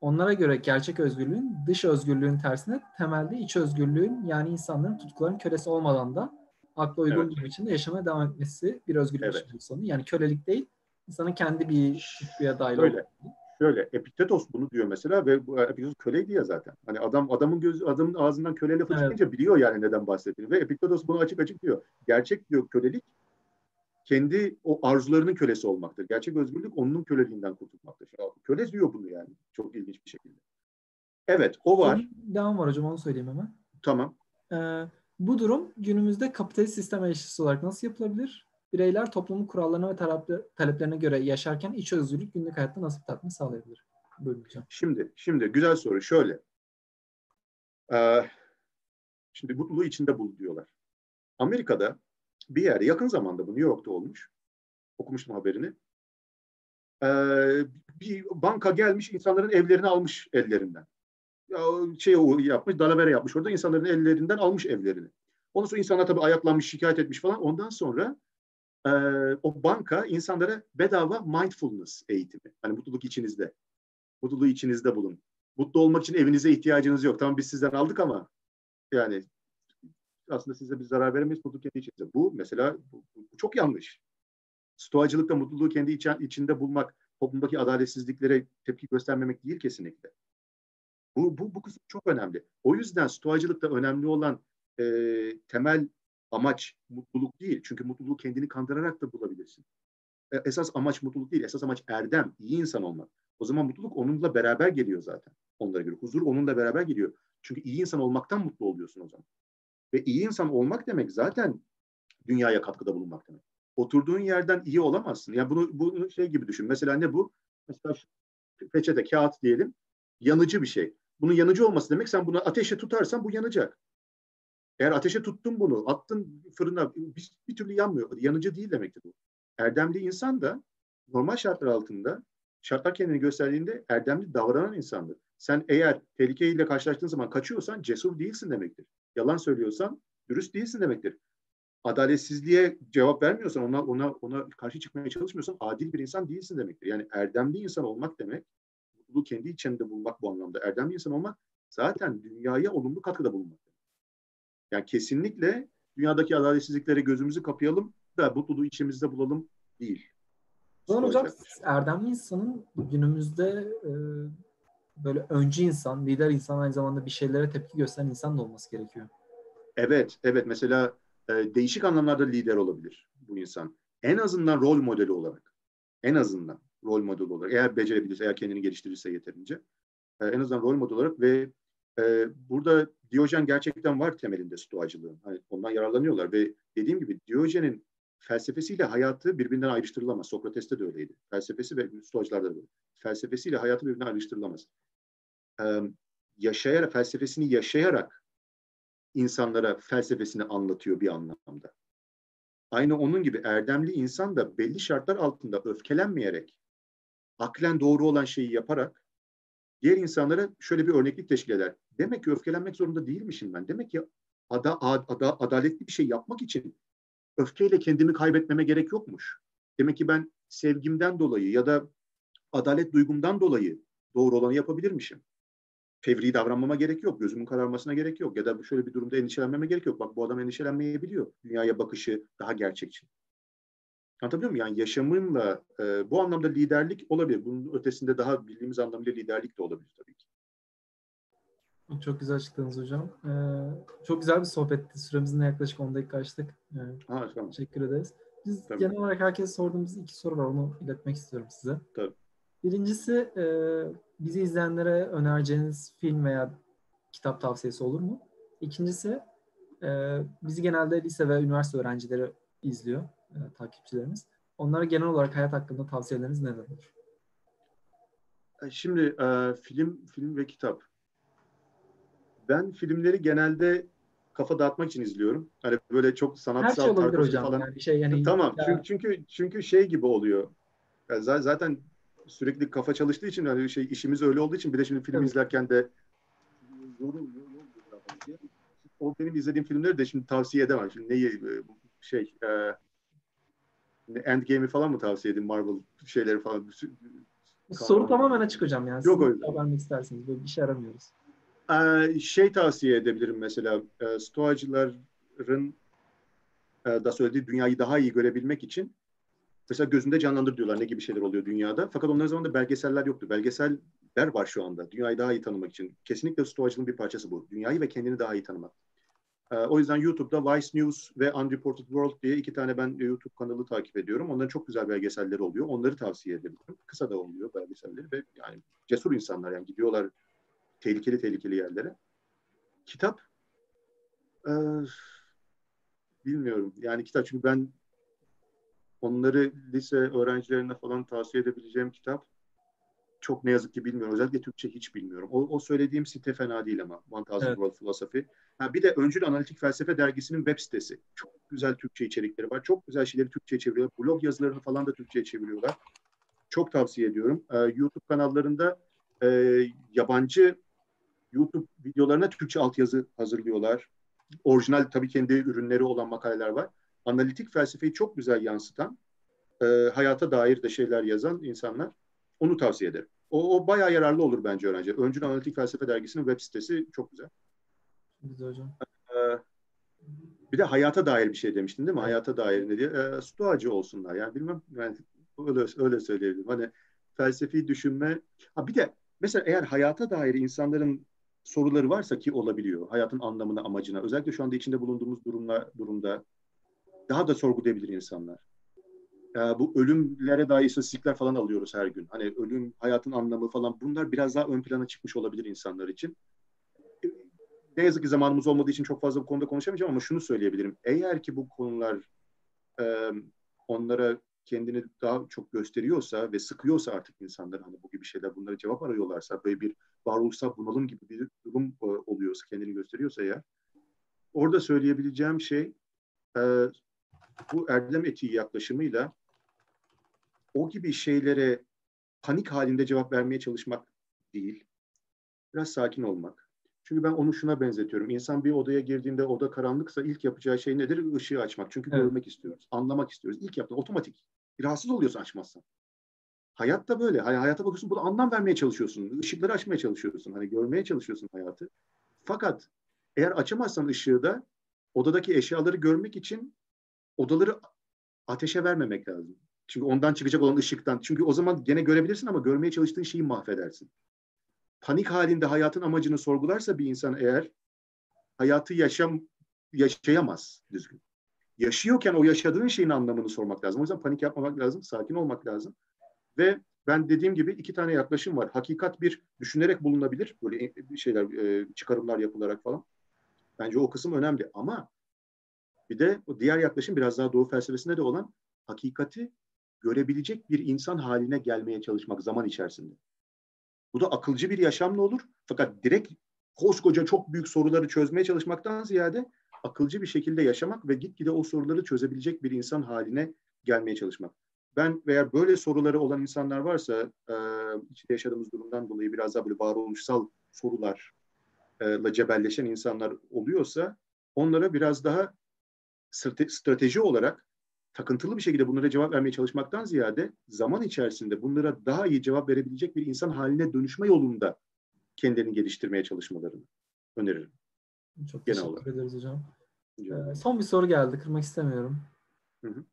onlara göre gerçek özgürlüğün dış özgürlüğün tersine temelde iç özgürlüğün yani insanların tutkuların kölesi olmadan da akla uygun bir biçimde yaşamaya devam etmesi bir özgürlük sonu. Yani kölelik değil, insanın kendi bir tutkuya dahil olması. Şöyle, Epiktetos bunu diyor mesela ve Epiktetos köleydi ya zaten. Hani adamın ağzından köle lafı çıkınca biliyor yani neden bahsettiğini. Ve Epiktetos bunu açık diyor. Gerçek diyor kölelik, kendi o arzularının kölesi olmaktır. Gerçek özgürlük onun köleliğinden kurtulmaktır. Köle diyor bunu yani. Çok ilginç bir şekilde. Evet, o var. Devam var hocam, onu söyleyeyim hemen. Tamam. Bu durum günümüzde kapitalist sistem eleştirisi olarak nasıl yapılabilir? Bireyler toplumun kurallarına ve taleplerine göre yaşarken iç özgürlük günlük hayatta nasıl tatmin sağlayabilir? Şimdi güzel soru şöyle. Şimdi mutluluğu içinde bul diyorlar. Amerika'da bir yerde yakın zamanda bu New York'ta olmuş. Okumuştum haberini. Bir banka gelmiş insanların evlerini almış ellerinden. Dalavere yapmış orada. İnsanların ellerinden almış evlerini. Ondan sonra insanlar tabii ayaklanmış, şikayet etmiş falan. Ondan sonra o banka insanlara bedava mindfulness eğitimi. Hani mutluluk içinizde. Mutluluğu içinizde bulun. Mutlu olmak için evinize ihtiyacınız yok. Tamam biz sizden aldık ama yani aslında size bir zarar veremeyiz. Mutluluk kendi içinizde. Bu mesela bu çok yanlış. Stoacılıkta mutluluğu kendi içinde bulmak, toplumdaki adaletsizliklere tepki göstermemek değil kesinlikle. Bu kısım çok önemli. O yüzden stoacılıkta önemli olan temel amaç mutluluk değil. Çünkü mutluluğu kendini kandırarak da bulabilirsin. Esas amaç mutluluk değil. Esas amaç erdem, iyi insan olmak. O zaman mutluluk onunla beraber geliyor zaten. Onlara göre. Huzur onunla beraber geliyor. Çünkü iyi insan olmaktan mutlu oluyorsun o zaman. Ve iyi insan olmak demek zaten dünyaya katkıda bulunmak demek. Oturduğun yerden iyi olamazsın. Yani bunu şey gibi düşün. Mesela ne bu? Mesela peçete, kağıt diyelim. Yanıcı bir şey. Bunun yanıcı olması demek, sen bunu ateşe tutarsan bu yanacak. Eğer ateşe tuttun bunu, attın fırına, bir türlü yanmıyor. Yanıcı değil demektir bu. Erdemli insan da normal şartlar altında, şartlar kendini gösterdiğinde erdemli davranan insandır. Sen eğer tehlikeyle karşılaştığın zaman kaçıyorsan cesur değilsin demektir. Yalan söylüyorsan dürüst değilsin demektir. Adaletsizliğe cevap vermiyorsan, ona karşı çıkmaya çalışmıyorsan adil bir insan değilsin demektir. Yani erdemli insan olmak demek, bu kendi içinde bulmak bu anlamda. Erdemli insan olmak zaten dünyaya olumlu katkıda bulunmak. Yani kesinlikle dünyadaki adaletsizliklere gözümüzü kapayalım da mutluluğu içimizde bulalım değil. Doğru hocam, erdemli insanın günümüzde böyle öncü insan, lider insan, aynı zamanda bir şeylere tepki gösteren insan da olması gerekiyor. Evet. Mesela değişik anlamlarda lider olabilir bu insan. En azından rol modeli olarak. Eğer becerebilirse, eğer kendini geliştirirse yeterince. En azından rol model olarak ve burada Diyojen gerçekten var temelinde stoacılığın. Hani ondan yararlanıyorlar ve dediğim gibi Diyojen'in felsefesiyle hayatı birbirinden ayrıştırılamaz. Sokrates'te de öyleydi. Felsefesi ve stoacılarda da böyle. Felsefesiyle hayatı birbirinden ayrıştırılamaz. Felsefesini yaşayarak insanlara felsefesini anlatıyor bir anlamda. Aynı onun gibi erdemli insan da belli şartlar altında öfkelenmeyerek, aklen doğru olan şeyi yaparak diğer insanlara şöyle bir örneklik teşkil eder. Demek ki öfkelenmek zorunda değilmişim ben. Demek ki adaletli bir şey yapmak için öfkeyle kendimi kaybetmeme gerek yokmuş. Demek ki ben sevgimden dolayı ya da adalet duygumdan dolayı doğru olanı yapabilirmişim. Fevri davranmama gerek yok, gözümün kararmasına gerek yok ya da şöyle bir durumda endişelenmeme gerek yok. Bak bu adam endişelenmeyebiliyor. Dünyaya bakışı daha gerçekçi. Anlatabiliyor muyum? Yani yaşamımla bu anlamda liderlik olabilir. Bunun ötesinde daha bildiğimiz anlamıyla liderlik de olabilir tabii ki. Çok güzel açıkladınız hocam. Çok güzel bir sohbetti. Süremizin yaklaşık 10 dakika açtık. Tamam. Teşekkür ederiz. Biz tabii. Genel olarak herkese sorduğumuz 2 soru var. Onu iletmek istiyorum size. Tabii. Birincisi, bizi izleyenlere önereceğiniz film veya kitap tavsiyesi olur mu? İkincisi, bizi genelde lise ve üniversite öğrencileri izliyor, takipçilerimiz. Onlara genel olarak hayat hakkında tavsiyeleriniz neler olur? Şimdi film ve kitap. Ben filmleri genelde kafa dağıtmak için izliyorum. Hani böyle çok sanatsal, her şey olabilir hocam, falan. Yani şey, yani tamam. Ya. Çünkü şey gibi oluyor. Yani zaten sürekli kafa çalıştığı için, hani şey, işimiz öyle olduğu için, bir de şimdi film izlerken de o benim izlediğim filmleri de şimdi tavsiye edemem. Şimdi neyi Endgame'i falan mı tavsiye edeyim, Marvel şeyleri falan? Soru tamamen açık hocam yani. Yok öyle. Habermek isterseniz, böyle bir şey aramıyoruz. Şey tavsiye edebilirim mesela, stoacıların da söylediği dünyayı daha iyi görebilmek için mesela gözünde canlandır diyorlar ne gibi şeyler oluyor dünyada. Fakat onların zamanında belgeseller yoktu. Belgeseller var şu anda dünyayı daha iyi tanımak için. Kesinlikle stoacılığın bir parçası bu. Dünyayı ve kendini daha iyi tanımak. O yüzden YouTube'da Vice News ve Unreported World diye 2 tane ben YouTube kanalı takip ediyorum. Onların çok güzel belgeselleri oluyor. Onları tavsiye edebilirim. Kısa da oluyor belgeselleri ve yani cesur insanlar, yani gidiyorlar tehlikeli yerlere. Kitap bilmiyorum. Yani kitap, çünkü ben onları lise öğrencilerine falan tavsiye edebileceğim kitap çok ne yazık ki bilmiyorum. Özellikle Türkçe hiç bilmiyorum. O söylediğim site fena değil ama. 1000 World Philosophy. Ha, bir de Öncül Analitik Felsefe Dergisi'nin web sitesi. Çok güzel Türkçe içerikleri var. Çok güzel şeyleri Türkçe'ye çeviriyorlar. Blog yazılarını falan da Türkçe'ye çeviriyorlar. Çok tavsiye ediyorum. YouTube kanallarında yabancı YouTube videolarına Türkçe altyazı hazırlıyorlar. Orijinal tabii kendi ürünleri olan makaleler var. Analitik felsefeyi çok güzel yansıtan, hayata dair de şeyler yazan insanlar. Onu tavsiye ederim. O bayağı yararlı olur bence öğrenci. Öncül Analitik Felsefe Dergisi'nin web sitesi çok güzel. Güzel hocam. Bir de hayata dair bir şey demiştin değil mi? Evet. Hayata dair ne diye? Stoacı olsunlar. Yani bilmem, yani öyle söyleyebilirim. Hani felsefi düşünme. Ha, bir de mesela eğer hayata dair insanların soruları varsa, ki olabiliyor, hayatın anlamına, amacına, özellikle şu anda içinde bulunduğumuz durumda daha da sorgulayabilir insanlar. Bu ölümlere dair istatistikler falan alıyoruz her gün. Hani ölüm, hayatın anlamı falan, bunlar biraz daha ön plana çıkmış olabilir insanlar için. ne yazık ki zamanımız olmadığı için çok fazla bu konuda konuşamayacağım ama şunu söyleyebilirim. Eğer ki bu konular onlara kendini daha çok gösteriyorsa ve sıkıyorsa artık insanlar hani bu gibi şeyler, bunlara cevap arıyorlarsa, böyle bir varoluşsal bunalım gibi bir durum oluyorsa, kendini gösteriyorsa ya, orada söyleyebileceğim şey bu erdem etiği yaklaşımıyla o gibi şeylere panik halinde cevap vermeye çalışmak değil, biraz sakin olmak. Çünkü ben onu şuna benzetiyorum. İnsan bir odaya girdiğinde oda karanlıksa ilk yapacağı şey nedir? Işığı açmak. Çünkü evet, görmek istiyoruz, anlamak istiyoruz. İlk yaptığı otomatik. Rahatsız oluyorsun açmazsan. Hayat da böyle. Hani hayata bakıyorsun, bunu anlam vermeye çalışıyorsun. Işıkları açmaya çalışıyorsun. Hani görmeye çalışıyorsun hayatı. Fakat eğer açamazsan ışığı da odadaki eşyaları görmek için odaları ateşe vermemek lazım. Çünkü ondan çıkacak olan ışıktan. Çünkü o zaman gene görebilirsin ama görmeye çalıştığın şeyi mahvedersin. Panik halinde hayatın amacını sorgularsa bir insan eğer, hayatı yaşayamaz düzgün. Yaşıyorken o yaşadığın şeyin anlamını sormak lazım. O yüzden panik yapmamak lazım, sakin olmak lazım. Ve ben dediğim gibi iki tane yaklaşım var. Hakikat bir düşünerek bulunabilir, böyle şeyler, çıkarımlar yapılarak falan. Bence o kısım önemli ama bir de o diğer yaklaşım biraz daha Doğu felsefesinde de olan hakikati görebilecek bir insan haline gelmeye çalışmak zaman içerisinde. Bu da akılcı bir yaşamla olur. Fakat direkt koskoca çok büyük soruları çözmeye çalışmaktan ziyade akılcı bir şekilde yaşamak ve gitgide o soruları çözebilecek bir insan haline gelmeye çalışmak. Ben veya böyle soruları olan insanlar varsa içinde yaşadığımız durumdan dolayı biraz daha böyle varoluşsal sorularla cebelleşen insanlar oluyorsa onlara biraz daha strateji olarak takıntılı bir şekilde bunlara cevap vermeye çalışmaktan ziyade zaman içerisinde bunlara daha iyi cevap verebilecek bir insan haline dönüşme yolunda kendilerini geliştirmeye çalışmalarını öneririm. Çok genel teşekkür olarak ederiz hocam. Son bir soru geldi, kırmak istemiyorum. Hı-hı.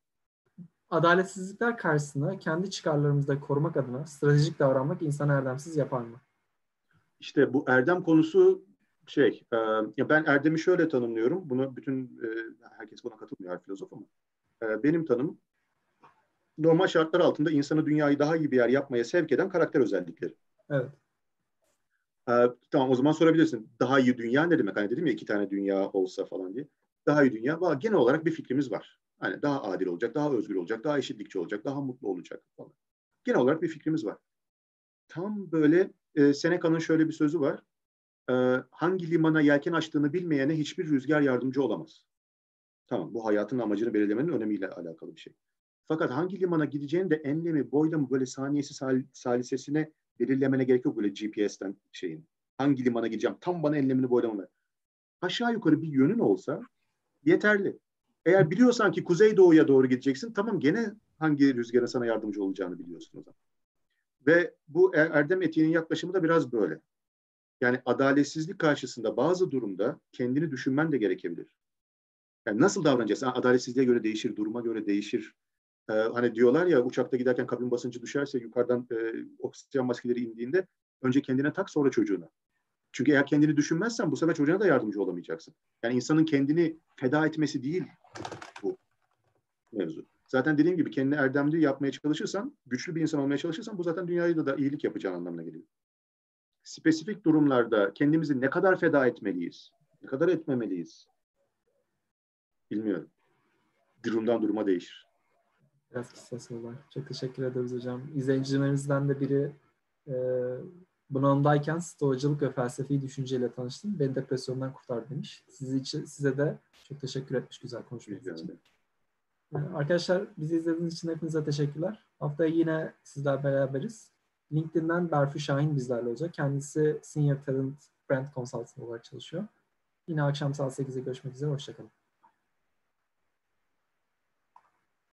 Adaletsizlikler karşısında kendi çıkarlarımızı da korumak adına stratejik davranmak insanı erdemsiz yapar mı? İşte bu erdem konusu şey, ya ben erdemi şöyle tanımlıyorum. Bunu bütün herkes buna katılmıyor, her filozof ama. Benim tanımım, normal şartlar altında insanı dünyayı daha iyi bir yer yapmaya sevk eden karakter özellikleri. Evet. Tamam, o zaman sorabilirsin. Daha iyi dünya ne demek? Hani dedim ya iki tane dünya olsa falan diye. Daha iyi dünya, genel olarak bir fikrimiz var. Hani daha adil olacak, daha özgür olacak, daha eşitlikçi olacak, daha mutlu olacak falan. Genel olarak bir fikrimiz var. Tam böyle Seneca'nın şöyle bir sözü var. Hangi limana yelken açtığını bilmeyene hiçbir rüzgar yardımcı olamaz. Tamam, bu hayatın amacını belirlemenin önemiyle alakalı bir şey. Fakat hangi limana gideceğini de enlemi, boylamı böyle saniyesi salisesine belirlemene gerek yok böyle GPS'ten şeyin. Hangi limana gideceğim? Tam bana enlemini, boylamını ver. Aşağı yukarı bir yönün olsa yeterli. Eğer biliyorsan ki kuzeydoğuya doğru gideceksin, tamam, gene hangi rüzgara sana yardımcı olacağını biliyorsun o zaman. Ve bu erdem etiğinin yaklaşımı da biraz böyle. Yani adaletsizlik karşısında bazı durumda kendini düşünmen de gerekebilir. Yani nasıl davranacaksın? Adaletsizliğe göre değişir, duruma göre değişir. Hani diyorlar ya, uçakta giderken kabin basıncı düşerse yukarıdan oksijen maskeleri indiğinde önce kendine tak, sonra çocuğuna. Çünkü eğer kendini düşünmezsen bu sefer çocuğuna da yardımcı olamayacaksın. Yani insanın kendini feda etmesi değil bu mevzu. Zaten dediğim gibi kendini erdemli yapmaya çalışırsan, güçlü bir insan olmaya çalışırsan bu zaten dünyaya da iyilik yapacağın anlamına geliyor. Spesifik durumlarda kendimizi ne kadar feda etmeliyiz, ne kadar etmemeliyiz? Bilmiyorum. Durumdan duruma değişir. Biraz kişisel sorular. Çok teşekkür ederiz hocam. İzleyicilerimizden de biri bunalımdayken stoğacılık ve felsefi düşünceyle tanıştım. Beni depresyondan kurtardı demiş. Size de çok teşekkür etmiş güzel konuşmanız için. Arkadaşlar, bizi izlediğiniz için hepinize teşekkürler. Haftaya yine sizler beraberiz. LinkedIn'den Berfi Şahin bizlerle olacak. Kendisi Senior Talent Brand Consultant olarak çalışıyor. Yine akşam saat 8'e görüşmek üzere. Hoşçakalın.